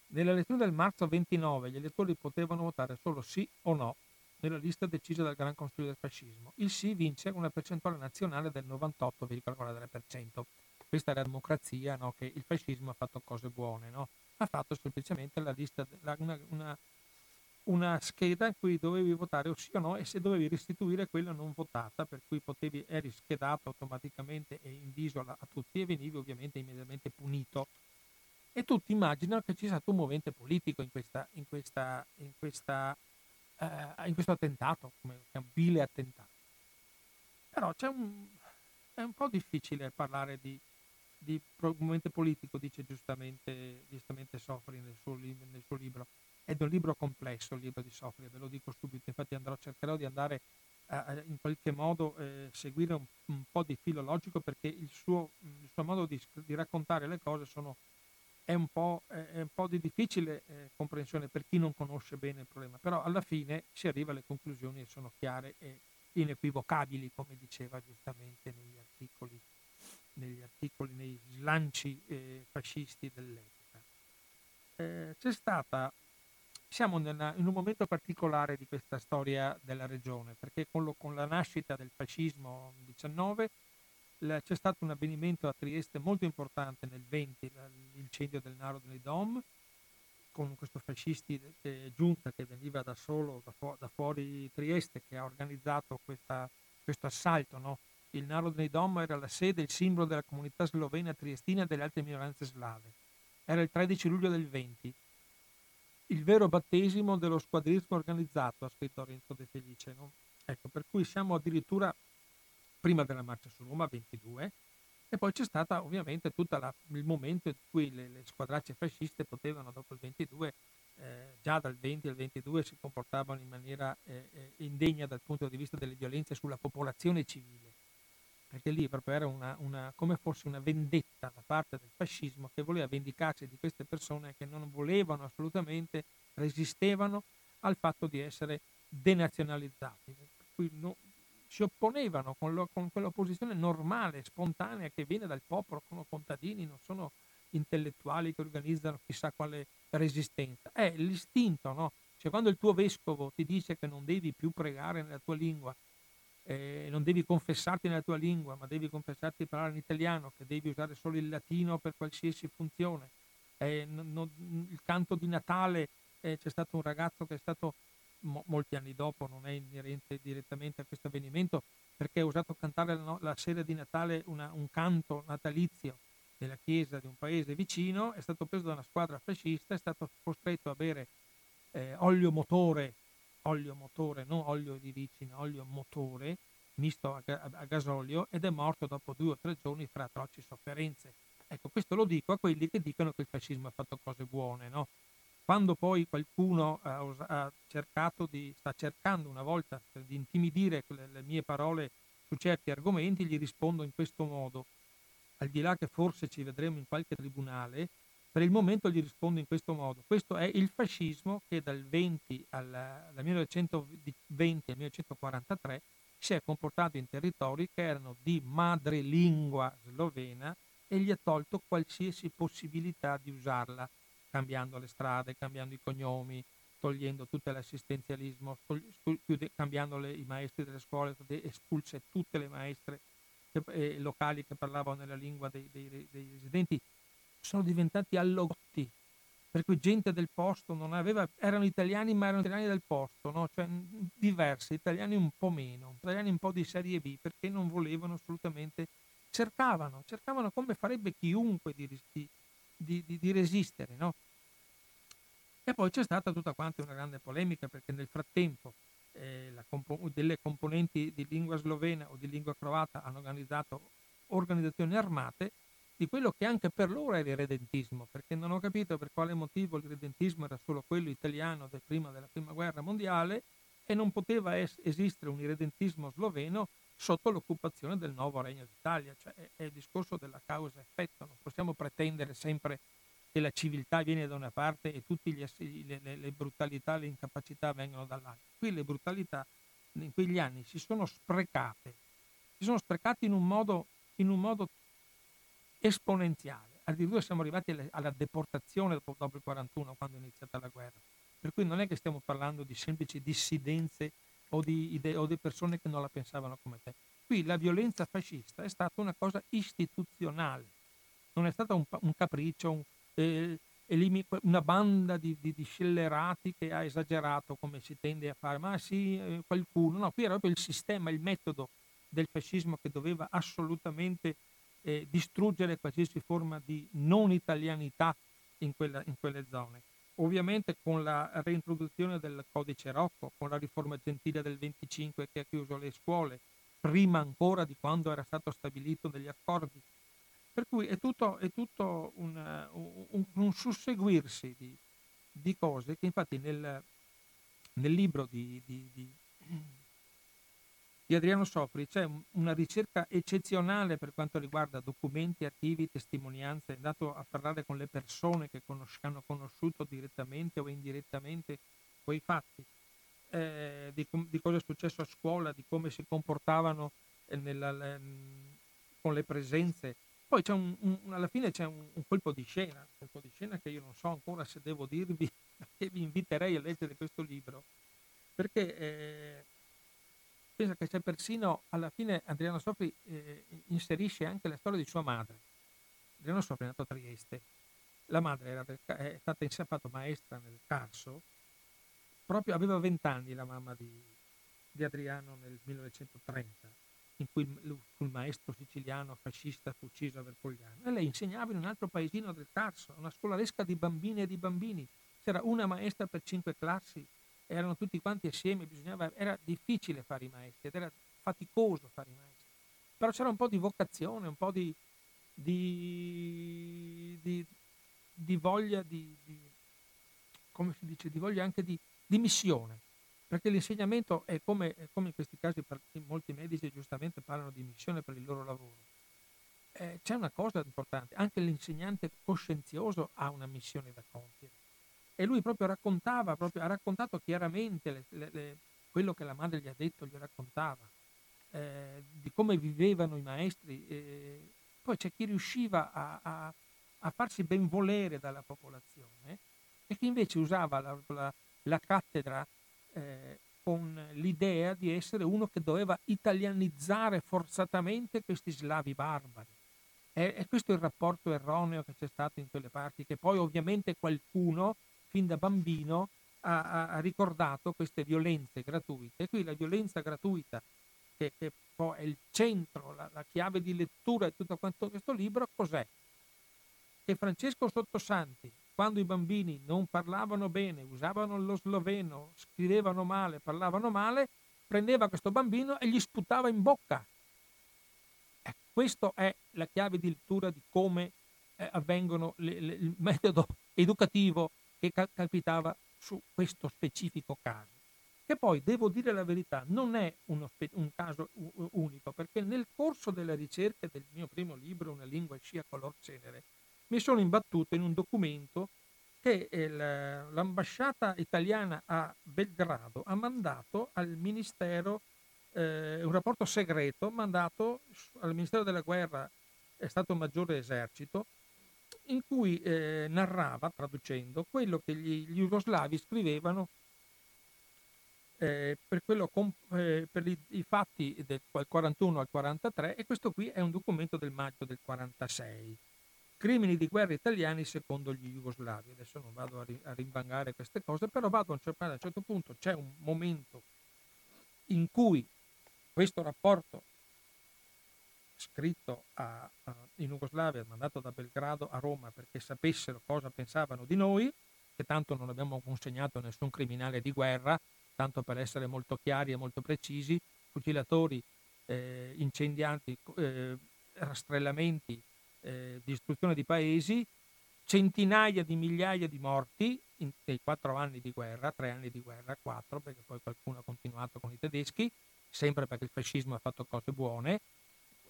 Nella elezione del marzo ventinove gli elettori potevano votare solo sì o no nella lista decisa dal Gran Consiglio del Fascismo. Il sì vince con una percentuale nazionale del novantotto virgola quarantatré per cento. Questa è la democrazia, no? Che il fascismo ha fatto cose buone, no? Ha fatto semplicemente la lista, la, una, una una scheda in cui dovevi votare o sì o no, e se dovevi restituire quella non votata, per cui potevi, eri schedato automaticamente e inviso a tutti e venivi ovviamente immediatamente punito. E tutti immaginano che ci sia stato un movente politico in questa in questa in questa eh, in questo attentato, come un vile attentato. Però c'è un è un po' difficile parlare di di movimento politico, dice giustamente, giustamente Sofri nel suo, nel suo libro. Ed è un libro complesso, il libro di Sofri, ve lo dico subito, infatti andrò, cercherò di andare a, in qualche modo eh, seguire un, un po' di filo logico, perché il suo, il suo modo di, di raccontare le cose sono, è, un po', è un po' di difficile eh, comprensione per chi non conosce bene il problema, però alla fine si arriva alle conclusioni e sono chiare e inequivocabili, come diceva giustamente negli articoli. negli articoli, nei slanci eh, fascisti dell'epoca. Eh, c'è stata, siamo nella, in un momento particolare di questa storia della regione, perché con, lo, con la nascita del fascismo diciannove la, c'è stato un avvenimento a Trieste molto importante nel venti, la, l'incendio del Naro delle Dom, con questo fascisti eh, giunta che veniva da solo, da, fu- da fuori Trieste, che ha organizzato questa, questo assalto, no? Il Naro dei Dom era la sede, il simbolo della comunità slovena, triestina e delle altre minoranze slave. Era il tredici luglio del venti. Il vero battesimo dello squadrismo organizzato, ha scritto Renzo De Felice. No? Ecco, per cui siamo addirittura prima della marcia su Roma, ventidue, e poi c'è stata ovviamente tutto il momento in cui le, le squadracce fasciste potevano, dopo il ventidue, eh, già dal venti al ventidue, si comportavano in maniera eh, indegna dal punto di vista delle violenze sulla popolazione civile. Perché lì proprio era una, una, come fosse una vendetta da parte del fascismo, che voleva vendicarsi di queste persone che non volevano assolutamente, resistevano al fatto di essere denazionalizzati. Per cui no, si opponevano con, lo, con quell'opposizione normale, spontanea, che viene dal popolo, sono contadini, non sono intellettuali che organizzano chissà quale resistenza. È l'istinto, no? Cioè, quando il tuo vescovo ti dice che non devi più pregare nella tua lingua, Eh, non devi confessarti nella tua lingua, ma devi confessarti e parlare in italiano, che devi usare solo il latino per qualsiasi funzione, eh, non, non, il canto di Natale, eh, c'è stato un ragazzo che è stato mo, molti anni dopo, non è inerente direttamente a questo avvenimento, perché ha usato cantare la, la sera di Natale una, un canto natalizio della chiesa di un paese vicino, è stato preso da una squadra fascista, è stato costretto a bere eh, olio motore olio motore, non olio di ricino, olio motore, misto a, ga- a gasolio, ed è morto dopo due o tre giorni fra atroci sofferenze. Ecco, questo lo dico a quelli che dicono che il fascismo ha fatto cose buone, no? Quando poi qualcuno ha, ha cercato di, sta cercando una volta di intimidire le, le mie parole su certi argomenti, gli rispondo in questo modo, al di là che forse ci vedremo in qualche tribunale, per il momento gli rispondo in questo modo. Questo è il fascismo che dal venti al, dal millenovecentoventi al millenovecentoquarantatré si è comportato in territori che erano di madrelingua slovena e gli ha tolto qualsiasi possibilità di usarla, cambiando le strade, cambiando i cognomi, togliendo tutto l'assistenzialismo, cambiando le, i maestri delle scuole, espulse tutte le maestre eh, locali che parlavano nella lingua dei, dei, dei residenti. Sono diventati allogotti, per cui gente del posto non aveva, erano italiani ma erano italiani del posto, no? Cioè diversi, italiani un po' meno, italiani un po' di serie B, perché non volevano assolutamente, cercavano, cercavano come farebbe chiunque di, di, di, di resistere, no? E poi c'è stata tutta quanta una grande polemica, perché nel frattempo eh, la compo- delle componenti di lingua slovena o di lingua croata hanno organizzato organizzazioni armate, di quello che anche per loro era il redentismo, perché non ho capito per quale motivo il redentismo era solo quello italiano del prima della prima guerra mondiale e non poteva es- esistere un irredentismo sloveno sotto l'occupazione del nuovo Regno d'Italia. Cioè è, è il discorso della causa-effetto, non possiamo pretendere sempre che la civiltà viene da una parte e tutte le, le, le brutalità, le incapacità vengono dall'altra. Qui le brutalità in quegli anni si sono sprecate, si sono sprecate in un modo, in un modo esponenziale, addirittura siamo arrivati alla deportazione dopo, dopo il quarantuno, quando è iniziata la guerra, per cui non è che stiamo parlando di semplici dissidenze o di, idee, o di persone che non la pensavano come te. Qui la violenza fascista è stata una cosa istituzionale, non è stato un, un capriccio, un, eh, e lì mi, una banda di, di, di scellerati che ha esagerato, come si tende a fare, ma sì, eh, qualcuno, no, qui era proprio il sistema, il metodo del fascismo che doveva assolutamente eh, distruggere qualsiasi forma di non italianità in, quella, in quelle zone. Ovviamente con la reintroduzione del codice Rocco, con la riforma Gentile del venticinque che ha chiuso le scuole, prima ancora di quando era stato stabilito negli accordi. Per cui è tutto, è tutto una, un, un susseguirsi di, di cose che infatti nel, nel libro di, di, di, di Adriano Sofri c'è una ricerca eccezionale per quanto riguarda documenti, archivi, testimonianze. È andato a parlare con le persone che, conos- che hanno conosciuto direttamente o indirettamente quei fatti. Eh, di, com- di cosa è successo a scuola, di come si comportavano eh, nella, le, con le presenze. Poi c'è un, un, alla fine c'è un, un colpo di scena, un colpo di scena che io non so ancora se devo dirvi, che vi inviterei a leggere questo libro, perché eh, pensa che c'è persino, alla fine Adriano Sofri eh, inserisce anche la storia di sua madre. Adriano Sofri è nato a Trieste, la madre era del, è stata insegnata maestra nel Carso. Proprio aveva vent'anni la mamma di, di Adriano nel millenovecentotrenta, in cui il, il maestro siciliano fascista fu ucciso a Verpogliano. E lei insegnava in un altro paesino del Carso, una scolaresca di bambine e di bambini. C'era una maestra per cinque classi, erano tutti quanti assieme, bisognava, era difficile fare i maestri, ed era faticoso fare i maestri. Però c'era un po' di vocazione, un po' di, di, di, di voglia, di, di, come si dice, di voglia anche di di missione, perché l'insegnamento è come, è come in questi casi molti medici giustamente parlano di missione per il loro lavoro. Eh, c'è una cosa importante, anche l'insegnante coscienzioso ha una missione da compiere, e lui proprio raccontava, proprio, ha raccontato chiaramente le, le, le, quello che la madre gli ha detto, gli raccontava, eh, di come vivevano i maestri, eh, poi c'è chi riusciva a, a, a farsi benvolere dalla popolazione e chi invece usava la, la la cattedra eh, con l'idea di essere uno che doveva italianizzare forzatamente questi slavi barbari. E, e questo è il rapporto erroneo che c'è stato in quelle parti, che poi ovviamente qualcuno, fin da bambino, ha, ha ricordato queste violenze gratuite. E qui la violenza gratuita, che, che poi è il centro, la, la chiave di lettura di tutto quanto questo libro, cos'è? Che Francesco Sottosanti, quando i bambini non parlavano bene, usavano lo sloveno, scrivevano male, parlavano male, prendeva questo bambino e gli sputava in bocca. Eh, questa è la chiave di lettura di come eh, avvengono le, le, il metodo educativo che ca- capitava su questo specifico caso. Che poi, devo dire la verità, non è uno spe- un caso u- unico, perché nel corso delle ricerche del mio primo libro, Una lingua scia color cenere, mi sono imbattuto in un documento che il, l'ambasciata italiana a Belgrado ha mandato al Ministero, eh, un rapporto segreto mandato al Ministero della Guerra e Stato Maggiore Esercito, in cui eh, narrava, traducendo, quello che gli, gli jugoslavi scrivevano eh, per, quello comp- eh, per gli, i fatti del quarantuno al quarantatré, e questo qui è un documento del maggio del quarantasei. Crimini di guerra italiani secondo gli jugoslavi. Adesso non vado a, ri- a rimbangare queste cose, però vado a cercare. A un certo punto c'è un momento in cui questo rapporto scritto a, a, in Jugoslavia, mandato da Belgrado a Roma perché sapessero cosa pensavano di noi, che tanto non abbiamo consegnato nessun criminale di guerra, tanto per essere molto chiari e molto precisi, fucilatori, eh, incendianti, eh, rastrellamenti, Eh, distruzione di paesi, centinaia di migliaia di morti in, nei quattro anni di guerra, tre anni di guerra, quattro, perché poi qualcuno ha continuato con i tedeschi, sempre perché il fascismo ha fatto cose buone.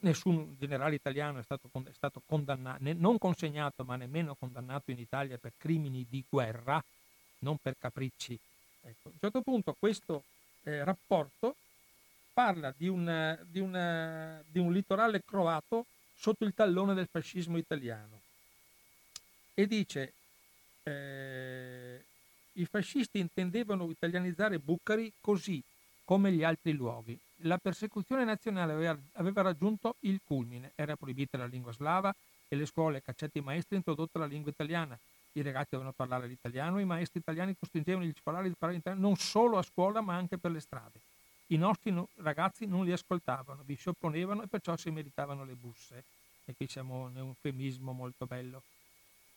Nessun generale italiano è stato, è stato condannato, ne, non consegnato ma nemmeno condannato in Italia per crimini di guerra, non per capricci. Ecco, a un certo punto questo eh, rapporto parla di, una, di, una, di un litorale croato sotto il tallone del fascismo italiano, e dice eh, i fascisti intendevano italianizzare Bucari così come gli altri luoghi. La persecuzione nazionale aveva, aveva raggiunto il culmine, era proibita la lingua slava e le scuole, cacciati i maestri, introdotta la lingua italiana, I ragazzi dovevano parlare l'italiano, i maestri italiani costringevano gli scolari a parlare italiano non solo a scuola ma anche per le strade. I nostri no, ragazzi non li ascoltavano, vi si opponevano e perciò si meritavano le busse. E qui siamo in un eufemismo molto bello.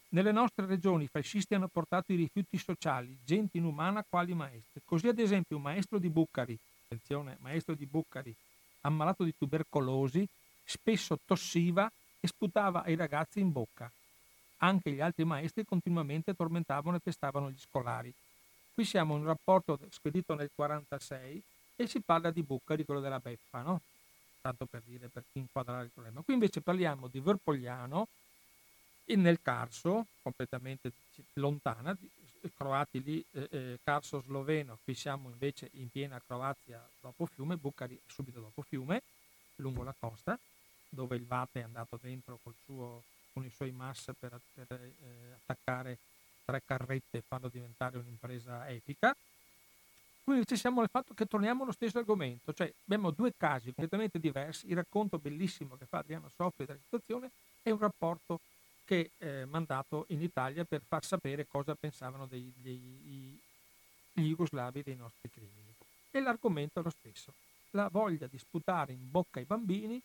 Nelle nostre regioni i fascisti hanno portato i rifiuti sociali, gente inumana quali maestri. Così ad esempio un maestro di Buccari, attenzione, maestro di Buccari, ammalato di tubercolosi, spesso tossiva e sputava ai ragazzi in bocca. Anche gli altri maestri continuamente tormentavano e pestavano gli scolari. Qui siamo in un rapporto spedito nel quarantasei e si parla di Buccari, quello della beffa, no? Tanto per dire, per inquadrare il problema. Qui invece parliamo di Verpogliano e nel Carso, completamente lontana, croati lì, eh, Carso sloveno, qui siamo invece in piena Croazia dopo fiume, Buccari subito dopo fiume, lungo la costa, dove il Vate è andato dentro col suo... con i suoi mass per, per eh, attaccare tre carrette e farlo diventare un'impresa epica. Quindi ci siamo al fatto che torniamo allo stesso argomento, cioè abbiamo due casi completamente diversi, il racconto bellissimo che fa Adriano Sofri della situazione è un rapporto che è mandato in Italia per far sapere cosa pensavano dei, dei, gli jugoslavi dei nostri crimini. E l'argomento è lo stesso, la voglia di sputare in bocca ai bambini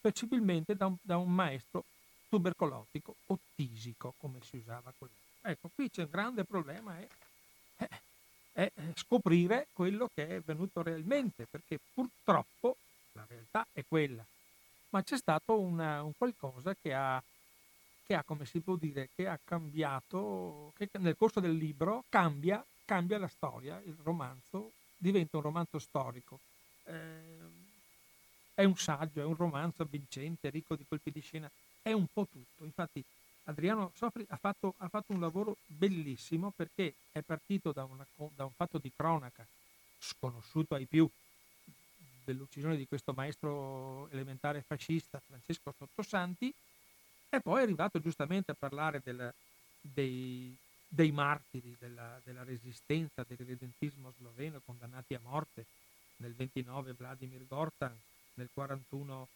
percepibilmente da un, da un maestro tubercolotico o tisico, come si usava quello. Ecco, qui c'è un grande problema, è, è, è scoprire quello che è avvenuto realmente, perché purtroppo la realtà è quella, ma c'è stato una, un qualcosa che ha, che ha, come si può dire, che ha cambiato, che nel corso del libro cambia, cambia la storia, il romanzo diventa un romanzo storico. Eh, è un saggio, è un romanzo avvincente, ricco di colpi di scena, è un po' tutto. Infatti Adriano Sofri ha fatto, ha fatto un lavoro bellissimo, perché è partito da, una, da un fatto di cronaca sconosciuto ai più dell'uccisione di questo maestro elementare fascista Francesco Sottosanti, e poi è arrivato giustamente a parlare del, dei, dei martiri della, della resistenza, del redentismo sloveno, condannati a morte nel ventinove Vladimir Gortan, nel quarantuno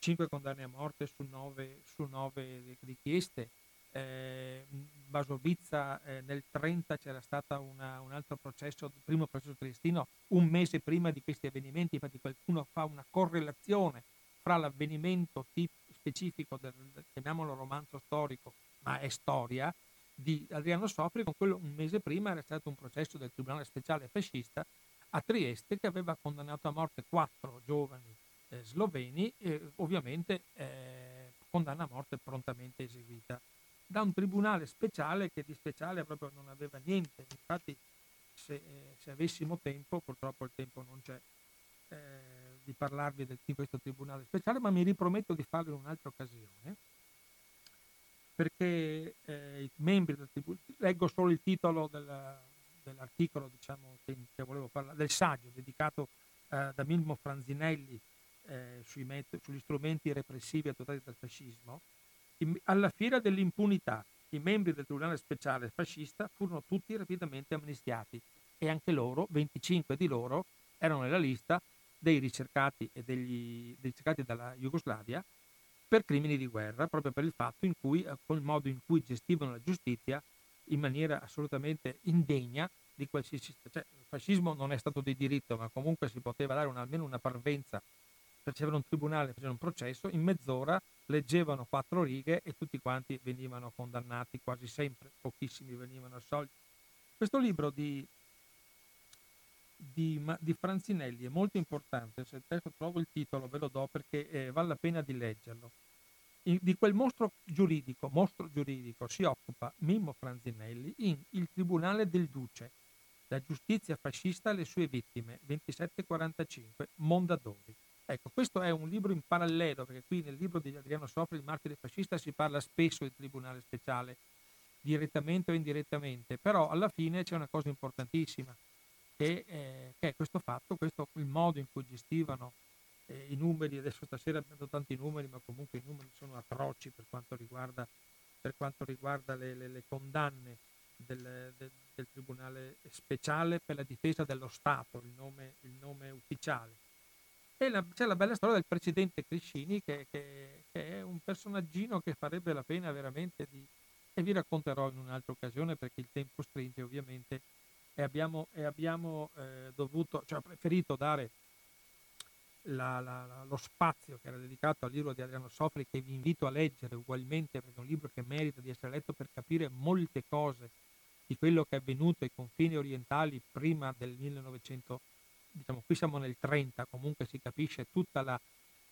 cinque condanne a morte su nove, su nove richieste, eh, Basovizza, eh, nel trenta c'era stato una, un altro processo, il primo processo triestino, un mese prima di questi avvenimenti. Infatti qualcuno fa una correlazione fra l'avvenimento tip- specifico del, chiamiamolo romanzo storico, ma è storia, di Adriano Sofri con quello un mese prima. Era stato un processo del Tribunale Speciale Fascista a Trieste che aveva condannato a morte quattro giovani Eh, sloveni, eh, ovviamente eh, condanna a morte prontamente eseguita da un tribunale speciale che di speciale proprio non aveva niente. Infatti se, eh, se avessimo tempo, purtroppo il tempo non c'è, eh, di parlarvi del, di questo tribunale speciale, ma mi riprometto di farlo in un'altra occasione, perché eh, i membri del tribunale, leggo solo il titolo della, dell'articolo, diciamo, che, che volevo parlare, del saggio dedicato eh, da Mimmo Franzinelli Eh, sui met- sugli strumenti repressivi adottati dal fascismo. In- alla fiera dell'impunità i membri del Tribunale Speciale Fascista furono tutti rapidamente amnistiati, e anche loro, venticinque di loro, erano nella lista dei ricercati e degli dei ricercati dalla Jugoslavia per crimini di guerra, proprio per il fatto in cui, col modo in cui gestivano la giustizia in maniera assolutamente indegna di qualsiasi... Cioè, il fascismo non è stato di diritto, ma comunque si poteva dare una, almeno una parvenza. Facevano un tribunale, facevano un processo, in mezz'ora leggevano quattro righe e tutti quanti venivano condannati, quasi sempre, pochissimi venivano assolti. Questo libro di, di, di Franzinelli è molto importante, se adesso trovo il titolo ve lo do, perché eh, vale la pena di leggerlo. In, di quel mostro giuridico, mostro giuridico si occupa Mimmo Franzinelli in Il Tribunale del Duce, la giustizia fascista e le sue vittime, ventisette quarantacinque, Mondadori. Ecco, questo è un libro in parallelo, perché qui nel libro di Adriano Sofri, Il martire fascista, si parla spesso del tribunale speciale, direttamente o indirettamente, però alla fine c'è una cosa importantissima, che, eh, che è questo fatto, questo, il modo in cui gestivano eh, i numeri. Adesso stasera abbiamo tanti numeri, ma comunque i numeri sono atroci per quanto riguarda, per quanto riguarda le, le, le condanne del, del, del tribunale speciale per la difesa dello Stato, il nome, il nome ufficiale. E la, c'è la bella storia del presidente Criscini, che, che, che è un personaggino che farebbe la pena veramente di, e vi racconterò in un'altra occasione, perché il tempo stringe ovviamente, e abbiamo, e abbiamo eh, dovuto, cioè preferito dare la, la, la, lo spazio che era dedicato al libro di Adriano Sofri, che vi invito a leggere ugualmente, perché è un libro che merita di essere letto per capire molte cose di quello che è avvenuto ai confini orientali prima del millenovecento, diciamo qui siamo nel trenta, comunque si capisce tutta la,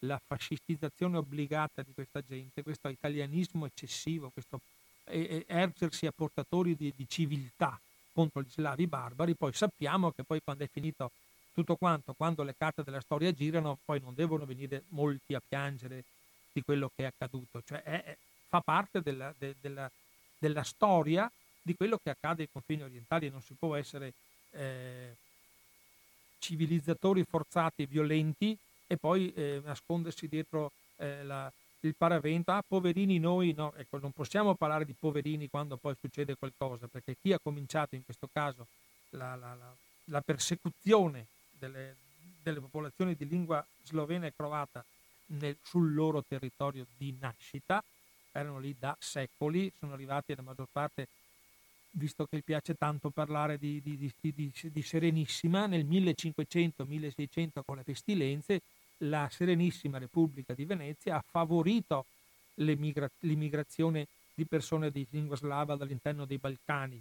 la fascistizzazione obbligata di questa gente, questo italianismo eccessivo, questo eh, ergersi a portatori di, di civiltà contro gli slavi barbari. Poi sappiamo che poi quando è finito tutto quanto, quando le carte della storia girano, poi non devono venire molti a piangere di quello che è accaduto, cioè è, è, fa parte della, de, della, della storia di quello che accade ai confini orientali. Non si può essere eh, civilizzatori forzati e violenti e poi eh, nascondersi dietro eh, la, il paravento, ah poverini noi, no, ecco, non possiamo parlare di poverini quando poi succede qualcosa, perché chi ha cominciato in questo caso la, la, la, la persecuzione delle, delle popolazioni di lingua slovena e croata nel, sul loro territorio di nascita, erano lì da secoli, sono arrivati la maggior parte, visto che piace tanto parlare di, di, di, di, di Serenissima, nel millecinquecento milleseicento con le pestilenze la Serenissima Repubblica di Venezia ha favorito l'immigra- l'immigrazione di persone di lingua slava dall'interno dei Balcani,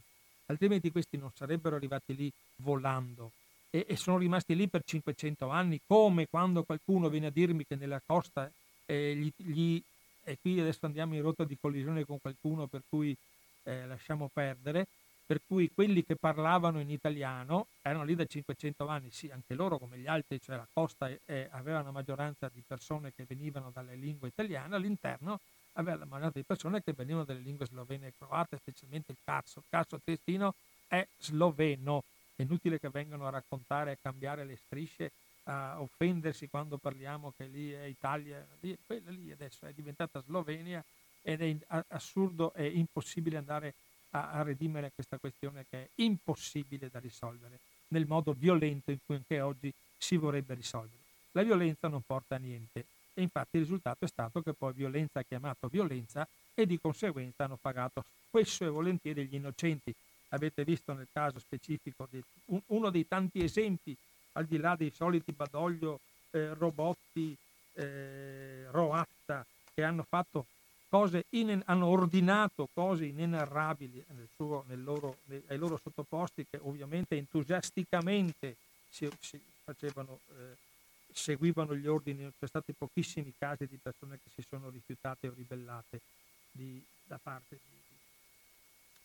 altrimenti questi non sarebbero arrivati lì volando e, e sono rimasti lì per cinquecento anni, come quando qualcuno viene a dirmi che nella costa eh, gli, gli, e qui adesso andiamo in rotta di collisione con qualcuno, per cui Eh, lasciamo perdere, per cui quelli che parlavano in italiano erano lì da cinquecento anni, sì, anche loro come gli altri, cioè la costa eh, aveva una maggioranza di persone che venivano dalle lingue italiane, all'interno aveva la maggioranza di persone che venivano dalle lingue slovene e croate, specialmente il Carso. Il Carso triestino è sloveno, è inutile che vengano a raccontare, a cambiare le strisce, a offendersi quando parliamo che lì è Italia, lì, quella lì adesso è diventata Slovenia, ed è assurdo e impossibile andare a, a redimere questa questione, che è impossibile da risolvere nel modo violento in cui anche oggi si vorrebbe risolvere. La violenza non porta a niente e infatti il risultato è stato che poi violenza ha chiamato violenza e di conseguenza hanno pagato spesso e volentieri gli innocenti. Avete visto nel caso specifico di un, uno dei tanti esempi, al di là dei soliti Badoglio, eh, Robotti, eh, Roatta, che hanno fatto Cose in, hanno ordinato cose inenarrabili nel suo, nel loro, nei, ai loro sottoposti, che ovviamente entusiasticamente si, si facevano, eh, seguivano gli ordini. Ci sono stati pochissimi casi di persone che si sono rifiutate o ribellate di, da parte di,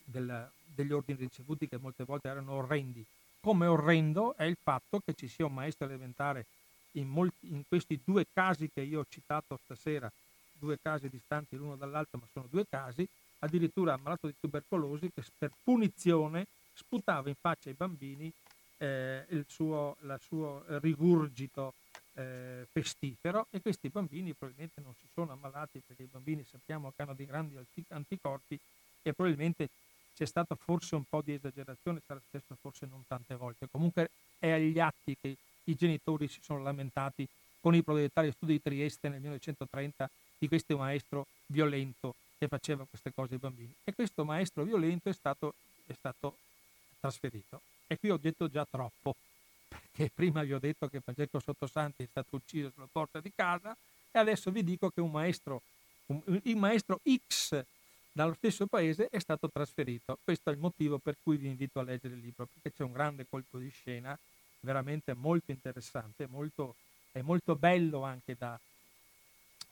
della, degli ordini ricevuti, che molte volte erano orrendi. Come orrendo è il fatto che ci sia un maestro elementare in, molti, in questi due casi che io ho citato stasera, due casi distanti l'uno dall'altro, ma sono due casi, addirittura ammalato di tubercolosi, che per punizione sputava in faccia ai bambini eh, il suo, la suo rigurgito eh, pestifero, e questi bambini probabilmente non si sono ammalati, perché i bambini sappiamo che hanno dei grandi anticorpi, e probabilmente c'è stata forse un po' di esagerazione, sarà successo forse non tante volte. Comunque è agli atti che i genitori si sono lamentati con i proprietari di studi di Trieste nel millenovecentotrenta di questo maestro violento che faceva queste cose ai bambini, e questo maestro violento è stato, è stato trasferito. E qui ho detto già troppo, perché prima vi ho detto che Francesco Sottosanti è stato ucciso sulla porta di casa, e adesso vi dico che un maestro, un, il maestro X dallo stesso paese è stato trasferito. Questo è il motivo per cui vi invito a leggere il libro, perché c'è un grande colpo di scena veramente molto interessante, molto, è molto bello anche da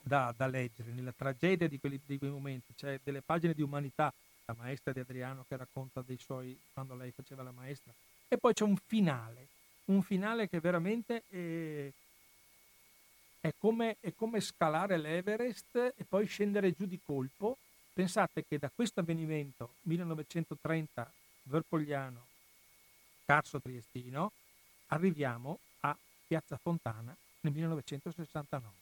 Da, da leggere, nella tragedia di, quelli, di quei momenti, c'è cioè delle pagine di umanità, la maestra di Adriano che racconta dei suoi, quando lei faceva la maestra, e poi c'è un finale, un finale che veramente è, è, come, è come scalare l'Everest e poi scendere giù di colpo. Pensate che da questo avvenimento millenovecentotrenta, Verpogliano, Carso triestino, arriviamo a Piazza Fontana nel millenovecentosessantanove.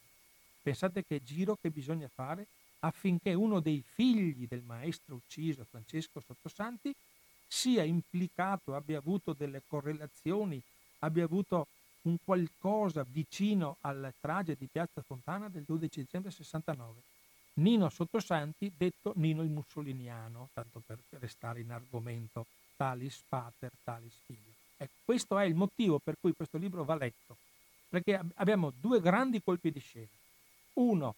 Pensate che giro che bisogna fare affinché uno dei figli del maestro ucciso, Francesco Sottosanti, sia implicato, abbia avuto delle correlazioni, abbia avuto un qualcosa vicino alla strage di Piazza Fontana del dodici dicembre sessantanove. Nino Sottosanti, detto Nino il Mussoliniano, tanto per restare in argomento, talis pater, talis figlio. Ecco, questo è il motivo per cui questo libro va letto, perché abbiamo due grandi colpi di scena. Uno,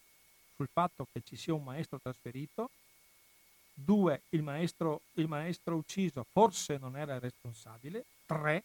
sul fatto che ci sia un maestro trasferito. Due, il maestro, il maestro ucciso forse non era responsabile. Tre,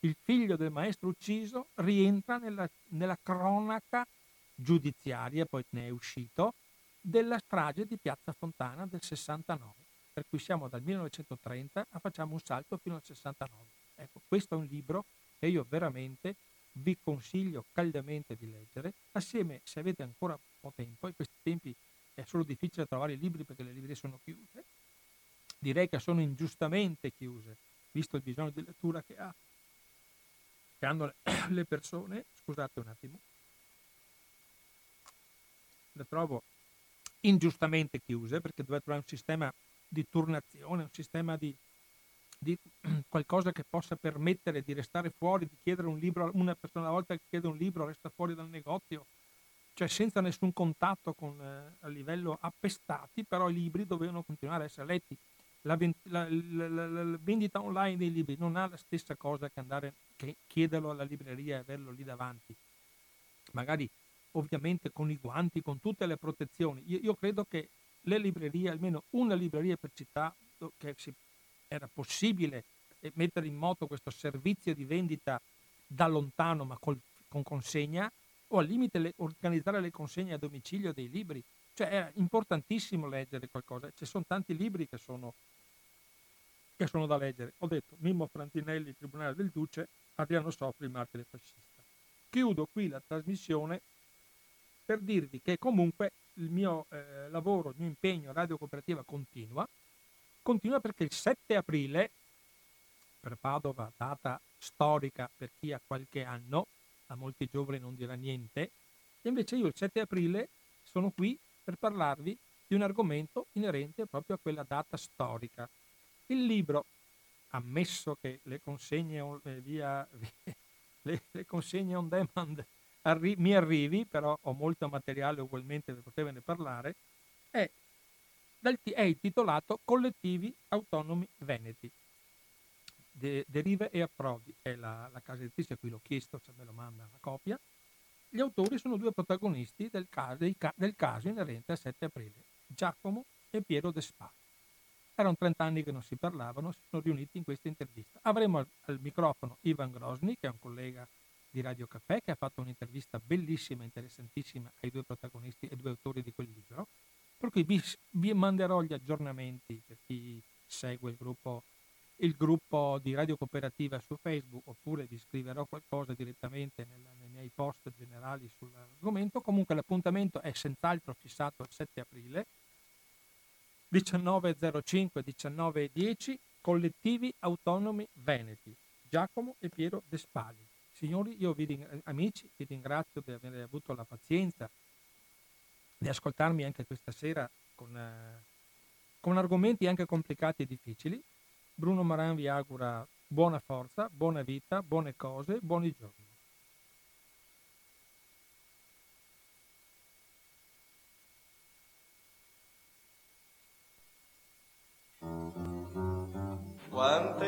il figlio del maestro ucciso rientra nella, nella cronaca giudiziaria, poi ne è uscito, della strage di Piazza Fontana del sessantanove, per cui siamo dal millenovecentotrenta a facciamo un salto fino al sessantanove. Ecco, questo è un libro che io veramente vi consiglio caldamente di leggere, assieme, se avete ancora un po' tempo, in questi tempi è solo difficile trovare i libri perché le librerie sono chiuse, direi che sono ingiustamente chiuse, visto il bisogno di lettura che, ha, che hanno le persone. Scusate un attimo, le trovo ingiustamente chiuse perché doveva trovare un sistema di turnazione, un sistema di, di qualcosa che possa permettere di restare fuori, di chiedere un libro, una persona alla volta che chiede un libro resta fuori dal negozio, cioè senza nessun contatto con, eh, a livello appestati, però i libri dovevano continuare a essere letti. La, la, la, la, la vendita online dei libri non ha la stessa cosa che andare che chiederlo alla libreria e averlo lì davanti, magari ovviamente con i guanti, con tutte le protezioni. Io, io credo che le librerie, almeno una libreria per città, che si, era possibile mettere in moto questo servizio di vendita da lontano ma col, con consegna, o al limite le, organizzare le consegne a domicilio dei libri. Cioè era importantissimo leggere qualcosa. Ci sono tanti libri che sono, che sono da leggere. Ho detto Mimmo Franzinelli, Tribunale del Duce, Adriano Sofri, Il martire fascista. Chiudo qui la trasmissione per dirvi che comunque il mio eh, lavoro, il mio impegno a Radio Cooperativa continua, continua perché il sette aprile, per Padova, data storica per chi ha qualche anno, a molti giovani non dirà niente, e invece io il sette aprile sono qui per parlarvi di un argomento inerente proprio a quella data storica. Il libro, ammesso che le consegne via le, le consegne on demand Arri- mi arrivi, però ho molto materiale ugualmente per poterne parlare, è, dal t- è intitolato Collettivi Autonomi Veneti, De- Derive e Approdi, è la, la casa editrice, qui l'ho chiesto, se me lo manda una copia. Gli autori sono due protagonisti del caso, ca- del caso inerente al sette aprile, Giacomo e Piero De Spari. Erano trent'anni che non si parlavano, si sono riuniti in questa intervista. Avremo al, al microfono Ivan Grosny, che è un collega di Radio Caffè, che ha fatto un'intervista bellissima, interessantissima ai due protagonisti e due autori di quel libro, per cui vi, vi manderò gli aggiornamenti per chi segue il gruppo, il gruppo di Radio Cooperativa su Facebook, oppure vi scriverò qualcosa direttamente nella, nei miei post generali sull'argomento. Comunque l'appuntamento è senz'altro fissato il sette aprile, diciannove e zero cinque diciannove e dieci, Collettivi Autonomi Veneti, Giacomo e Piero De Spari. Signori, io vi ring- amici, vi ringrazio di aver avuto la pazienza di ascoltarmi anche questa sera con, eh, con argomenti anche complicati e difficili. Bruno Maran vi augura buona forza, buona vita, buone cose, buoni giorni. Quante